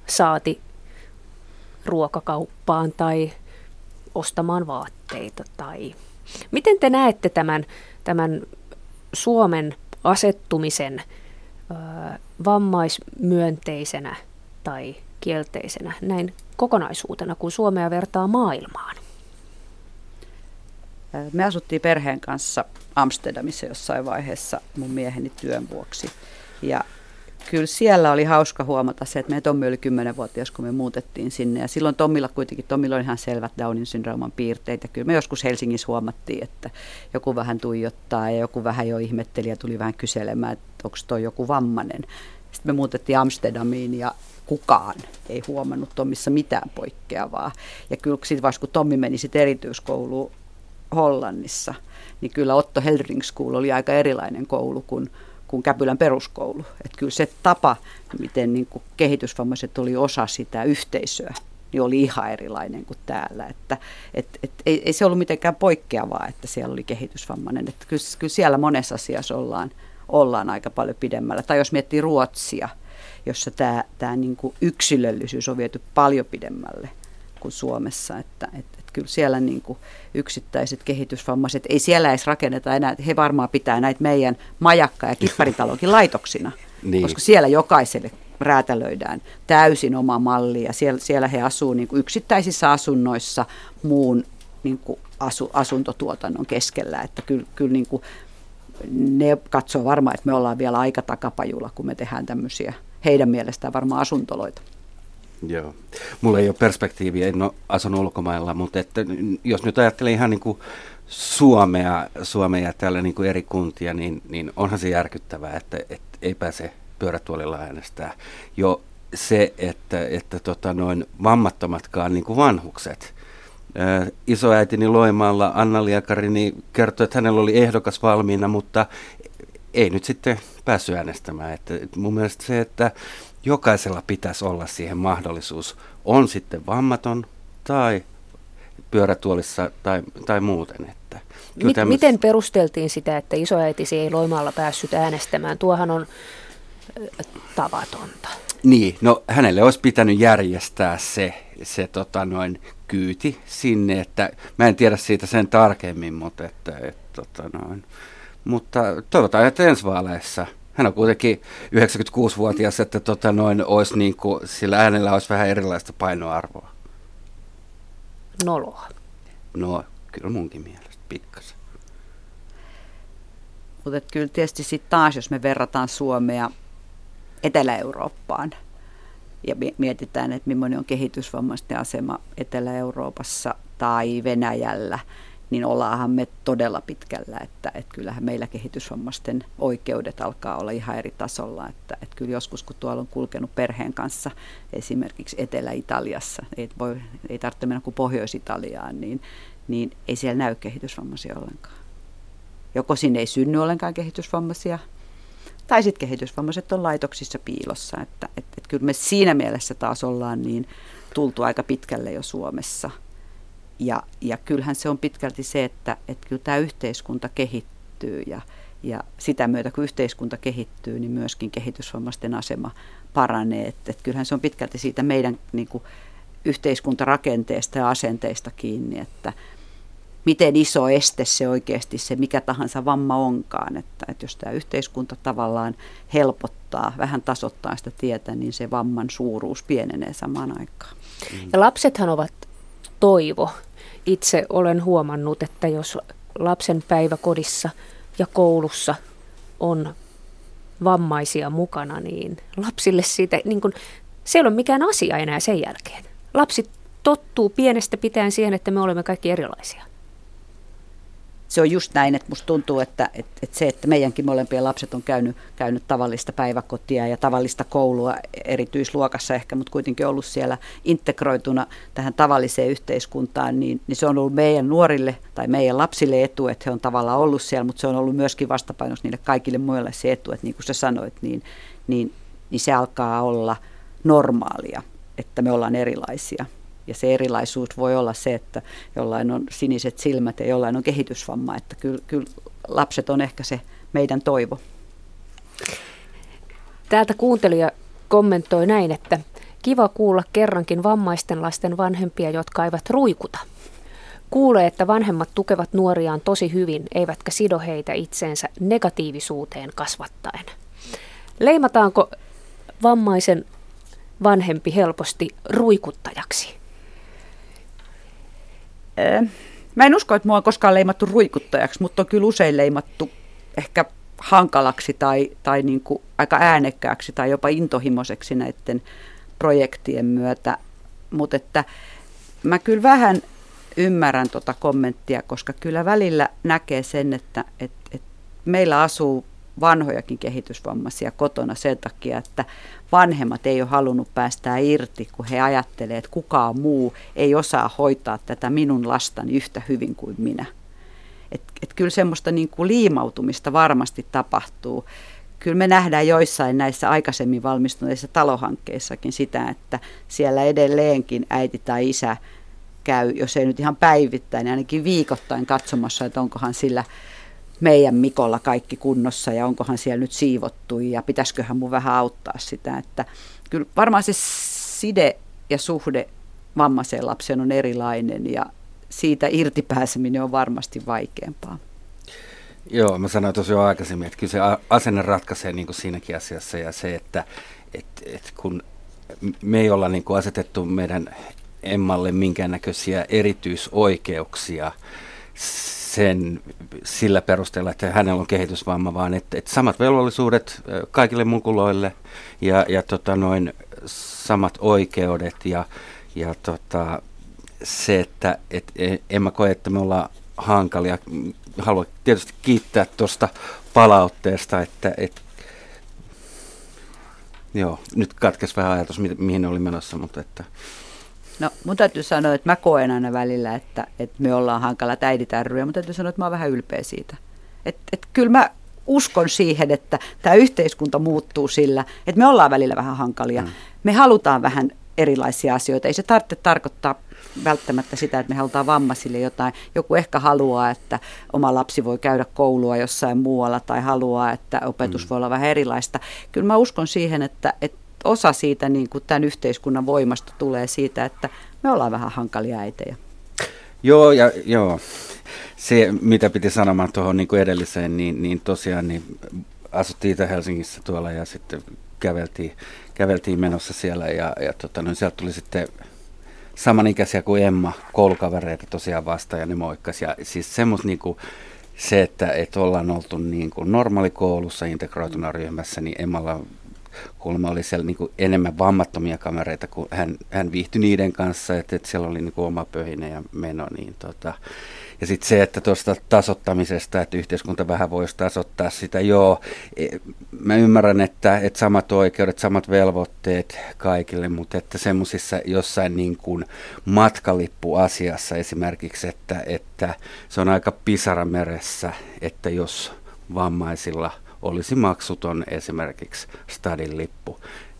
Saati ruokakauppaan tai ostamaan vaatteita. Tai miten te näette tämän, tämän Suomen asettumisen ö, vammaismyönteisenä tai kielteisenä näin kokonaisuutena, kun Suomea vertaa maailmaan? Me asuttiin perheen kanssa Amsterdamissa jossain vaiheessa mun mieheni työn vuoksi. Ja kyllä siellä oli hauska huomata se, että meidän Tommi oli kymmenvuotias, kun me muutettiin sinne. Ja silloin Tommilla kuitenkin, Tommilla on ihan selvät Downin syndrooman piirteitä. Kyllä me joskus Helsingissä huomattiin, että joku vähän tuijottaa ja joku vähän jo ihmetteli ja tuli vähän kyselemään, että onko toi joku vammainen. Sitten me muutettiin Amsterdamiin ja kukaan ei huomannut Tommissa mitään poikkeavaa. Ja kyllä sitten vaiheessa, kun Tommi meni sitten erityiskouluun Hollannissa, niin kyllä Otto Heldring School oli aika erilainen koulu kuin kuin Käpylän peruskoulu. Että kyllä se tapa, miten niin kuin kehitysvammaiset oli osa sitä yhteisöä, niin oli ihan erilainen kuin täällä. Että, et, et, ei, ei se ollut mitenkään poikkeavaa, että siellä oli kehitysvammainen. Että kyllä, kyllä siellä monessa asiassa ollaan, ollaan aika paljon pidemmällä. Tai jos miettii Ruotsia, jossa tämä, tämä niin kuin yksilöllisyys on viety paljon pidemmälle kuin Suomessa. Että, et, et kyllä siellä niin kuin yksittäiset kehitysvammaiset, ei siellä edes rakenneta enää, he varmaan pitää näitä meidän majakka- ja kipparitalokin laitoksina, niin, koska siellä jokaiselle räätälöidään täysin oma malli ja siellä, siellä he asuu niin kuin yksittäisissä asunnoissa muun niin kuin asu, asuntotuotannon keskellä, että kyllä, kyllä niin kuin ne katsoo varmaan, että me ollaan vielä aika takapajulla, kun me tehdään tämmöisiä heidän mielestään varmaan asuntoloita. Joo. Mulla ei ole perspektiiviä, en ole asunut ulkomailla, mutta että jos nyt ajattelee ihan niin kuin Suomea, Suomea ja täällä niin kuin eri kuntia, niin, niin onhan se järkyttävää, että, että ei pääse pyörätuolilla äänestää. Jo se, että, että tota noin vammattomatkaan niin kuin vanhukset. Ää, isoäitini Loimaalla, Anna Liekari, niin kertoi, että hänellä oli ehdokas valmiina, mutta ei nyt sitten päässyt äänestämään. Että, että mun mielestä se, että jokaisella pitäisi olla siihen mahdollisuus, on sitten vammaton tai pyörätuolissa tai, tai muuten. Että Mit, tämmöis... Miten perusteltiin sitä, että isoäitisi ei Loimaalla päässyt äänestämään? Tuohan on tavatonta. Niin, no hänelle olisi pitänyt järjestää se, se tota noin, kyyti sinne, että mä en tiedä siitä sen tarkemmin, mutta, että, et, tota noin. Mutta toivotaan, että ensi vaaleissa. Hän on kuitenkin yhdeksänkymmentäkuusivuotias, että tota noin olisi niin kuin, sillä äänellä olisi vähän erilaista painoarvoa. Noloa. No, kyllä munkin mielestä pikkasen. Mutta kyllä tietysti sitten taas, jos me verrataan Suomea Etelä-Eurooppaan ja mietitään, että millainen on kehitysvammaisten asema Etelä-Euroopassa tai Venäjällä, niin ollaanhan me todella pitkällä, että, että kyllähän meillä kehitysvammaisten oikeudet alkaa olla ihan eri tasolla. Että, että kyllä joskus, kun tuolla on kulkenut perheen kanssa esimerkiksi Etelä-Italiassa, ei, voi, ei tarvitse mennä kuin Pohjois-Italiaan, niin, niin ei siellä näy kehitysvammaisia ollenkaan. Joko sinne ei synny ollenkaan kehitysvammaisia, tai sitten kehitysvammaiset on laitoksissa piilossa. Että, että, että kyllä me siinä mielessä taas ollaan niin tultu aika pitkälle jo Suomessa. Ja, ja kyllähän se on pitkälti se, että, että kyllä tämä yhteiskunta kehittyy ja, ja sitä myötä, kun yhteiskunta kehittyy, niin myöskin kehitysvammaisten asema paranee. Että, että kyllähän se on pitkälti siitä meidän niin kuin, yhteiskuntarakenteesta ja asenteista kiinni, että miten iso este se oikeasti se mikä tahansa vamma onkaan. Että, että jos tämä yhteiskunta tavallaan helpottaa, vähän tasoittaa sitä tietä, niin se vamman suuruus pienenee samaan aikaan. Ja lapsethan ovat toivo. Itse olen huomannut, että jos lapsen päiväkodissa ja koulussa on vammaisia mukana, niin lapsille siitä, niin kun, se ei ole mikään asia enää sen jälkeen. Lapsi tottuu pienestä pitäen siihen, että me olemme kaikki erilaisia. Se on just näin, että musta tuntuu, että, että, että se, että meidänkin molempien lapset on käynyt, käynyt tavallista päiväkotia ja tavallista koulua erityisluokassa ehkä, mutta kuitenkin ollut siellä integroituna tähän tavalliseen yhteiskuntaan, niin, niin se on ollut meidän nuorille tai meidän lapsille etu, että he on tavallaan ollut siellä, mutta se on ollut myöskin vastapainossa niille kaikille muille se etu, että niin kuin sä sanoit, niin, niin, niin se alkaa olla normaalia, että me ollaan erilaisia. Ja se erilaisuus voi olla se, että jollain on siniset silmät ja jollain on kehitysvamma, että kyllä, kyllä lapset on ehkä se meidän toivo. Täältä kuuntelija kommentoi näin, että kiva kuulla kerrankin vammaisten lasten vanhempia, jotka eivät ruikuta. Kuulee, että vanhemmat tukevat nuoriaan tosi hyvin, eivätkä sido heitä itseensä negatiivisuuteen kasvattaen. Leimataanko vammaisen vanhempi helposti ruikuttajaksi? Mä en usko, että mua on koskaan leimattu ruikuttajaksi, mutta on kyllä usein leimattu ehkä hankalaksi tai, tai niin kuin aika äänekkääksi tai jopa intohimoiseksi näiden projektien myötä. Mutta että mä kyllä vähän ymmärrän tota kommenttia, koska kyllä välillä näkee sen, että, että, että meillä asuu vanhojakin kehitysvammaisia kotona sen takia, että vanhemmat ei ole halunnut päästää irti, kun he ajattelevat, että kukaan muu ei osaa hoitaa tätä minun lastani yhtä hyvin kuin minä. Et, et kyllä semmoista niin kuin liimautumista varmasti tapahtuu. Kyllä me nähdään joissain näissä aikaisemmin valmistuneissa talohankkeissakin sitä, että siellä edelleenkin äiti tai isä käy, jos ei nyt ihan päivittäin, niin ainakin viikoittain katsomassa, että onkohan sillä meidän Mikolla kaikki kunnossa ja onkohan siellä nyt siivottu ja pitäisiköhän mun vähän auttaa sitä. Että kyllä varmaan se side ja suhde vammaiseen lapseen on erilainen ja siitä irti pääseminen on varmasti vaikeampaa. Joo, mä sanoin tuossa jo aikaisemmin, että kyllä se asenne ratkaisee niin kuin siinäkin asiassa ja se, että et, et kun me ei olla niin kuin asetettu meidän Emmalle minkäännäköisiä erityisoikeuksia sen sillä perusteella, että hänellä on kehitysvamma, vaan että, että samat velvollisuudet kaikille mukuloille ja, ja tota noin, samat oikeudet ja, ja tota, se, että et, en mä koe, että me ollaan hankalia. Haluan tietysti kiittää tuosta palautteesta, että et, joo, nyt katkesi vähän ajatus, mihin oli menossa, mutta että no, mun täytyy sanoa, että mä koen aina välillä, että, että me ollaan hankala äidit ry, ja mun täytyy sanoa, että mä oon vähän ylpeä siitä. Että et, kyllä mä uskon siihen, että tämä yhteiskunta muuttuu sillä, että me ollaan välillä vähän hankalia. Mm. Me halutaan vähän erilaisia asioita. Ei se tarvitse tarkoittaa välttämättä sitä, että me halutaan vammaisille jotain. Joku ehkä haluaa, että oma lapsi voi käydä koulua jossain muualla, tai haluaa, että opetus mm. voi olla vähän erilaista. Kyllä mä uskon siihen, että, että osa siitä niin kuin tämän yhteiskunnan voimasta tulee siitä, että me ollaan vähän hankalia äitejä. Joo, ja joo. Se, mitä piti sanomaan tuohon niin kuin edelliseen, niin, niin tosiaan niin asuttiin Itä-Helsingissä tuolla ja sitten käveltiin, käveltiin menossa siellä. Ja, ja tota, no, sieltä tuli sitten samanikäisiä kuin Emma, koulukavereita tosiaan vastaan ja ne moikkasi. Ja siis semmos niin kuin se, että et ollaan oltu niin kuin normaalikoulussa integroituna ryhmässä, niin Emmalla on kuulemma oli siellä niin kuin enemmän vammattomia kamereita, kun hän, hän viihtyi niiden kanssa, että, että siellä oli niin kuin oma pöhinä ja meno. Niin tota. Ja sitten se, että tuosta tasoittamisesta, että yhteiskunta vähän voisi tasoittaa sitä. Joo, mä ymmärrän, että, että samat oikeudet, samat velvoitteet kaikille, mutta että semmoisissa jossain niin kuin matkalippuasiassa esimerkiksi, että, että se on aika pisara meressä, että jos vammaisilla olisi maksuton esimerkiksi Stadin lippu.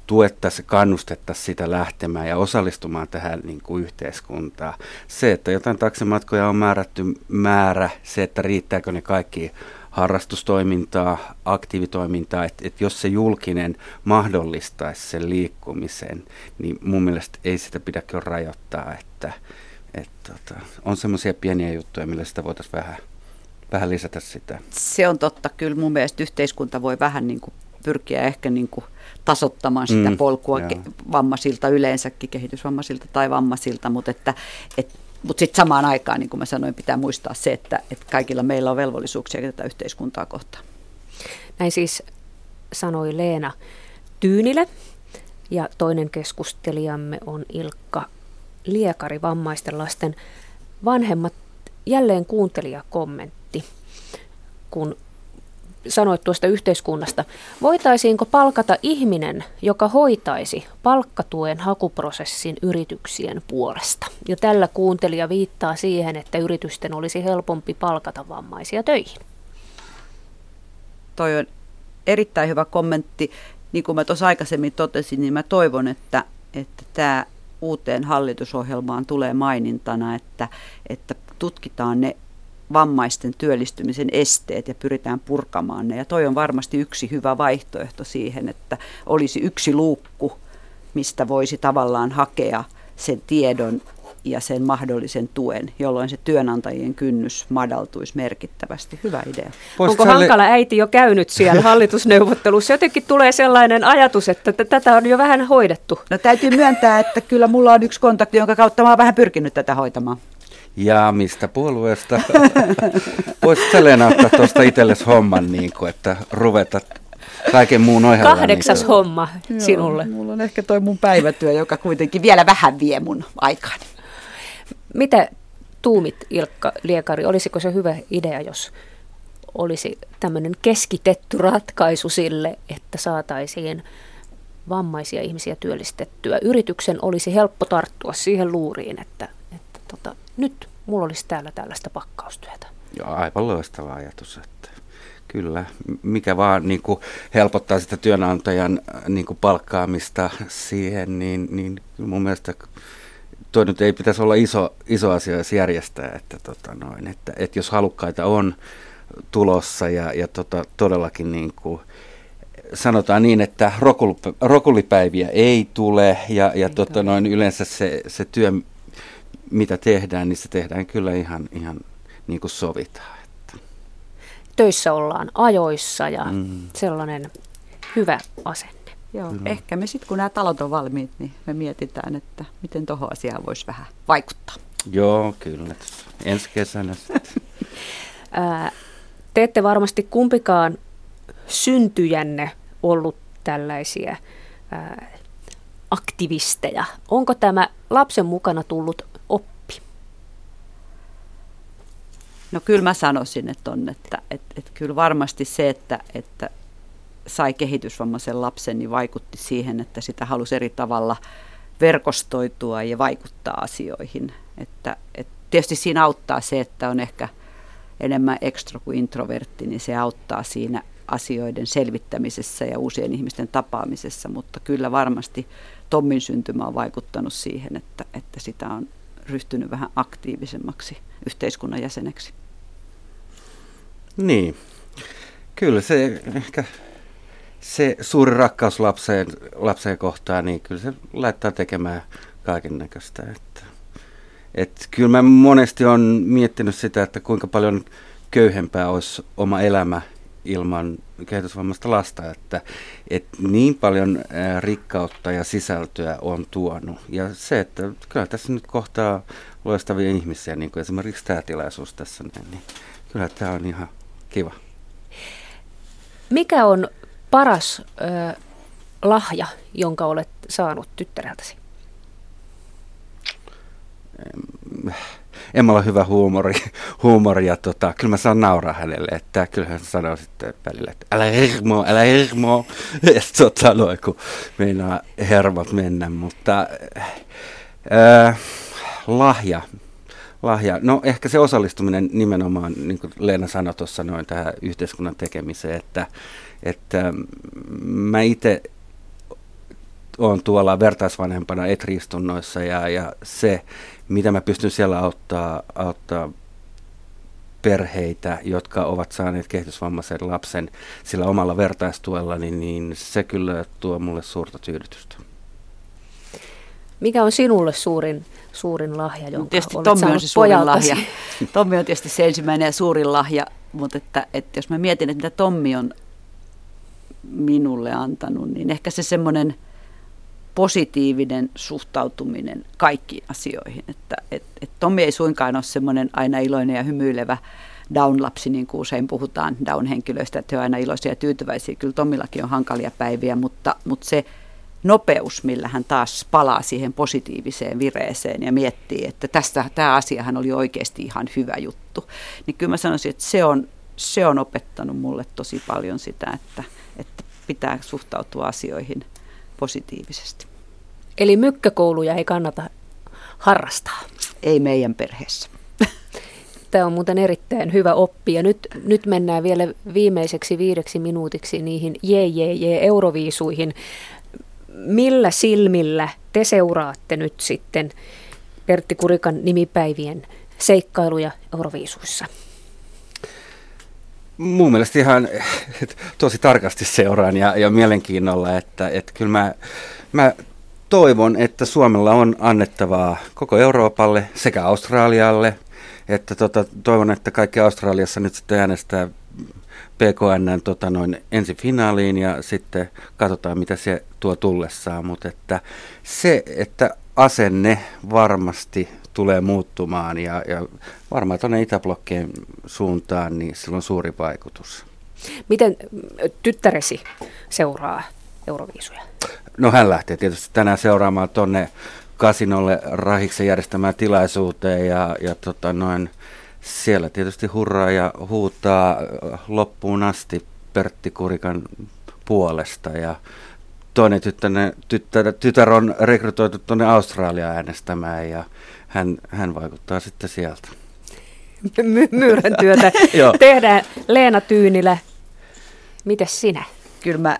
Tuettaisiin, kannustettaisiin sitä lähtemään ja osallistumaan tähän niin kuin yhteiskuntaan. Se, että jotain taksimatkoja on määrätty määrä, se, että riittääkö ne kaikki harrastustoimintaa, aktiivitoimintaa, että, että jos se julkinen mahdollistaisi sen liikkumisen, niin mun mielestä ei sitä pidäkö rajoittaa. Että, että, että on semmoisia pieniä juttuja, millä sitä voitaisiin vähän Vähän lisätä sitä. Se on totta. Kyllä mun mielestä yhteiskunta voi vähän niin kuin pyrkiä ehkä niin kuin tasoittamaan sitä mm, polkua ke- vammaisilta yleensäkin, kehitysvammaisilta tai vammaisilta, mutta, että, et, mutta sitten samaan aikaan, niin kuin mä sanoin, pitää muistaa se, että, että kaikilla meillä on velvollisuuksia tätä yhteiskuntaa kohtaan. Näin siis sanoi Leena Tyynilä ja toinen keskustelijamme on Ilkka Liekari, vammaisten lasten vanhemmat. Jälleen kuuntelijakommentti, kun sanoit tuosta yhteiskunnasta. Voitaisiinko palkata ihminen, joka hoitaisi palkkatuen hakuprosessin yrityksien puolesta? Ja tällä kuuntelija viittaa siihen, että yritysten olisi helpompi palkata vammaisia töihin. Toi on erittäin hyvä kommentti. Niin kuin mä tuossa aikaisemmin totesin, niin mä toivon, että, että tämä uuteen hallitusohjelmaan tulee mainintana, että, että tutkitaan ne vammaisten työllistymisen esteet ja pyritään purkamaan ne. Ja toi on varmasti yksi hyvä vaihtoehto siihen, että olisi yksi luukku, mistä voisi tavallaan hakea sen tiedon ja sen mahdollisen tuen, jolloin se työnantajien kynnys madaltuisi merkittävästi. Hyvä idea. Onko hankala äiti jo käynyt siellä hallitusneuvottelussa? Jotenkin tulee sellainen ajatus, että tätä on jo vähän hoidettu. No täytyy myöntää, että kyllä mulla on yksi kontakti, jonka kautta mä oon vähän pyrkinyt tätä hoitamaan. Ja mistä puolueesta? Voisit sä Leenata tuosta itsellesi homman, niin kuin, että ruveta kaiken muun ohella. Kahdeksas niin homma sinulle. Joo, mulla on ehkä toi mun päivätyö, joka kuitenkin vielä vähän vie mun aikaan. Mitä tuumit, Ilkka Liekari? Olisiko se hyvä idea, jos olisi tämmöinen keskitetty ratkaisu sille, että saataisiin vammaisia ihmisiä työllistettyä? Yrityksen olisi helppo tarttua siihen luuriin, että, että tota, nyt mulla olisi täällä tällaista pakkaustyötä. Joo, aivan loistava ajatus, että kyllä, mikä vaan niin kuin helpottaa sitä työnantajan niin kuin palkkaamista siihen, niin, niin mun mielestä tuo nyt ei pitäisi olla iso, iso asia, jos järjestää, että, tota noin, että, että jos halukkaita on tulossa ja, ja tota, todellakin niin kuin sanotaan niin, että rokulipäiviä ei tule ja, ja ei tota noin, yleensä se, se työ, mitä tehdään, niin se tehdään kyllä ihan, ihan niin kuin sovitaan. Että. Töissä ollaan ajoissa ja mm. sellainen hyvä asenne. Joo, mm. ehkä me sitten kun nämä talot on valmiit, niin me mietitään, että miten tuohon asiaan voisi vähän vaikuttaa. Joo, kyllä. Ensi kesänä sitten. Te ette varmasti kumpikaan syntyjänne ollut tällaisia ää, aktivisteja. Onko tämä lapsen mukana tullut oppi? No kyllä mä sanoisin, että on. Että, että, että kyllä varmasti se, että, että sai kehitysvammaisen lapsen, niin vaikutti siihen, että sitä halusi eri tavalla verkostoitua ja vaikuttaa asioihin. Että, että tietysti siinä auttaa se, että on ehkä enemmän ekstro kuin introvertti, niin se auttaa siinä asioiden selvittämisessä ja uusien ihmisten tapaamisessa, mutta kyllä varmasti Tommin syntymä on vaikuttanut siihen, että, että sitä on ryhtynyt vähän aktiivisemmaksi yhteiskunnan jäseneksi. Niin, kyllä se ehkä se suuri rakkaus lapseen, lapseen kohtaan, niin kyllä se laittaa tekemään kaiken näköistä. Että, et kyllä mä monesti olen miettinyt sitä, että kuinka paljon köyhempää olisi oma elämä ilman kehitysvammaista lasta, että, että niin paljon rikkautta ja sisältöä on tuonut. Ja se, että kyllä tässä nyt kohtaa loistavia ihmisiä, niin kuin esimerkiksi tämä tilaisuus tässä, niin kyllä tämä on ihan kiva. Mikä on paras ö, lahja, jonka olet saanut tyttäreltäsi? Emmalla on hyvä huumori, huumori ja tota, kyllä mä saan nauraa hänelle, että kyllähän sanoo sitten välillä, että älä hermo, älä hermo, että tota noin, kun meinaa hermot mennä, mutta äh, lahja, lahja, no ehkä se osallistuminen nimenomaan, niin kuin Leena sanoi tuossa noin tähän yhteiskunnan tekemiseen, että, että mä itse olen tuolla vertaisvanhempana etriistunnoissa ja, ja se, mitä mä pystyn siellä auttaa, auttaa perheitä, jotka ovat saaneet kehitysvammaisen lapsen sillä omalla vertaistuellani, niin se kyllä tuo mulle suurta tyydytystä. Mikä on sinulle suurin, suurin lahja, jonka tietysti olet Tommi saanut on pojaltasi? Lahja. Tommi on tietysti se ensimmäinen ja suurin lahja, mutta että, että jos mä mietin, että mitä Tommi on minulle antanut, niin ehkä se semmoinen positiivinen suhtautuminen kaikkiin asioihin. Että, et, et Tommi ei suinkaan ole semmoinen aina iloinen ja hymyilevä Down-lapsi, niin kuin usein puhutaan Down-henkilöistä, että he ovat aina iloisia ja tyytyväisiä. Kyllä Tommillakin on hankalia päiviä, mutta, mutta se nopeus, millä hän taas palaa siihen positiiviseen vireeseen ja miettii, että tästä, tämä asiahan oli oikeasti ihan hyvä juttu. Niin kyllä mä sanoisin, että se on, se on opettanut mulle tosi paljon sitä, että, että pitää suhtautua asioihin positiivisesti. Eli mykkäkouluja ei kannata harrastaa? Ei meidän perheessä. Tämä on muuten erittäin hyvä oppi. Ja nyt, nyt mennään vielä viimeiseksi viideksi minuutiksi niihin jee jee jee-euroviisuihin. Millä silmillä te seuraatte nyt sitten Pertti Kurikan nimipäivien seikkailuja euroviisuissa? Mun mielestä ihan tosi tarkasti seuraan ja, ja mielenkiinnolla, että, että kyllä mä, mä toivon, että Suomella on annettavaa koko Euroopalle sekä Australialle, että tota, toivon, että kaikki Australiassa nyt sitten äänestää P K N:n tota noin ensi finaaliin ja sitten katsotaan, mitä se tuo tullessaan, mutta että se, että asenne varmasti tulee muuttumaan ja, ja varmaan tuonne Itäblokkien suuntaan, niin sillä on suuri vaikutus. Miten tyttäresi seuraa euroviisuja? No hän lähtee tietysti tänään seuraamaan tuonne kasinolle Rahiksen järjestämään tilaisuuteen ja, ja tota noin, siellä tietysti hurraa ja huutaa loppuun asti Pertti Kurikan puolesta ja toinen tyttänne, tyttär, tytär on rekrytoitu tuonne Australiaan äänestämään ja hän, hän vaikuttaa sitten sieltä. My- myyrän työtä tehdään. Leena Tyynilä, mites sinä? Kyllä mä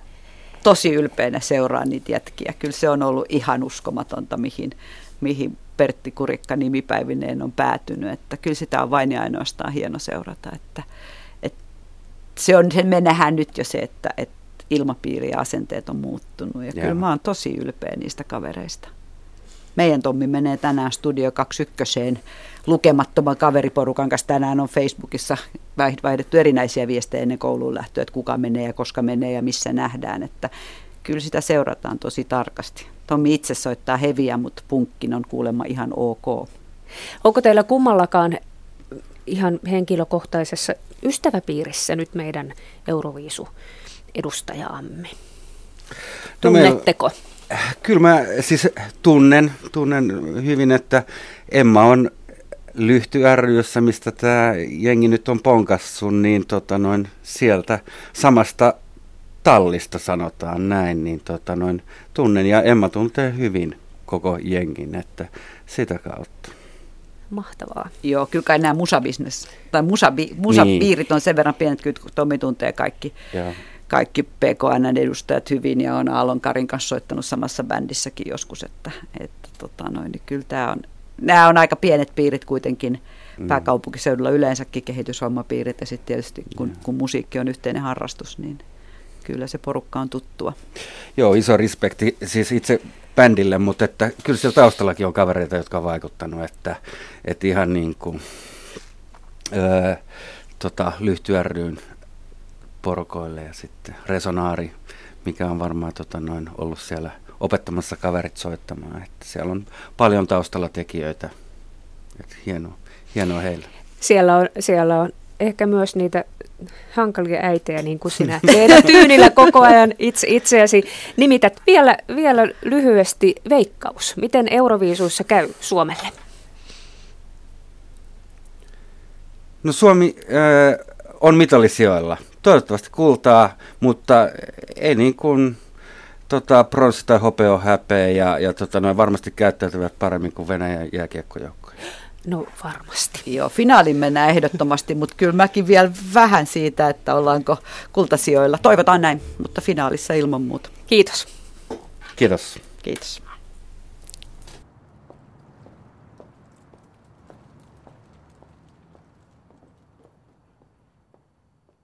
tosi ylpeänä seuraan niitä jätkiä. Kyllä se on ollut ihan uskomatonta, mihin, mihin Pertti Kurikka nimipäivineen on päätynyt. Että kyllä sitä on vain ja ainoastaan hieno seurata. Että, että se on, me nähdään nyt jo se, että, että ilmapiiri ja asenteet on muuttunut. Ja kyllä mä oon tosi ylpeä niistä kavereista. Meidän Tommi menee tänään Studio kaksikymmentäyksi lukemattoman kaveriporukan kanssa. Tänään on Facebookissa vaihdettu erinäisiä viestejä ennen kouluun lähtöä, että kuka menee ja koska menee ja missä nähdään. Että kyllä sitä seurataan tosi tarkasti. Tommi itse soittaa heviä, mutta punkkin on kuulemma ihan ok. Onko teillä kummallakaan ihan henkilökohtaisessa ystäväpiirissä nyt meidän Euroviisu-edustajaamme? Tunnetteko? No me, kyllä mä siis tunnen, tunnen hyvin, että Emma on Lyhty ry:ssä, mistä tämä jengi nyt on ponkassut, niin tota noin, sieltä samasta tallista sanotaan näin, niin tota noin, tunnen ja Emma tuntee hyvin koko jengin, että sitä kautta. Mahtavaa. Joo, kyllä kai nämä musabisnes, tai musabi, musapiirit niin on sen verran pienet, kun Tommi tuntee kaikki, kaikki P K N:n edustajat hyvin ja on Aallonkarin kanssa soittanut samassa bändissäkin joskus, että, että tota noin, niin kyllä tämä on, nämä on aika pienet piirit kuitenkin. Pääkaupunkiseudulla yleensäkin kehityshommapiirit ja sitten tietysti kun, kun musiikki on yhteinen harrastus, niin kyllä se porukka on tuttua. Joo, iso respekti siis itse bändille, mutta että kyllä siellä taustallakin on kavereita, jotka on vaikuttanut, että, että ihan niin kuin öö, tota, Lyhty ry:n porukoille ja sitten Resonaari, mikä on varmaan tota, noin ollut siellä opettamassa kaverit soittamaan. Että siellä on paljon taustalla tekijöitä. Että hienoa, hienoa heillä. Siellä on, siellä on ehkä myös niitä hankalia äitejä, niin kuin sinä teidän Tyynillä koko ajan itse, itseäsi nimität. Vielä, vielä lyhyesti veikkaus. Miten euroviisuissa käy Suomelle? No Suomi äh, on mitalisijoilla. Toivottavasti kultaa, mutta ei niin kuin tota, pronssi tai hopea on häpeä ja, ja tota, noin varmasti käyttäytyvät paremmin kuin Venäjän jääkiekkojoukkoja. No varmasti. Joo, finaaliin mennään ehdottomasti, mutta kyllä mäkin vielä vähän siitä, että ollaanko kultasijoilla. Toivotaan näin, mutta finaalissa ilman muuta. Kiitos. Kiitos. Kiitos.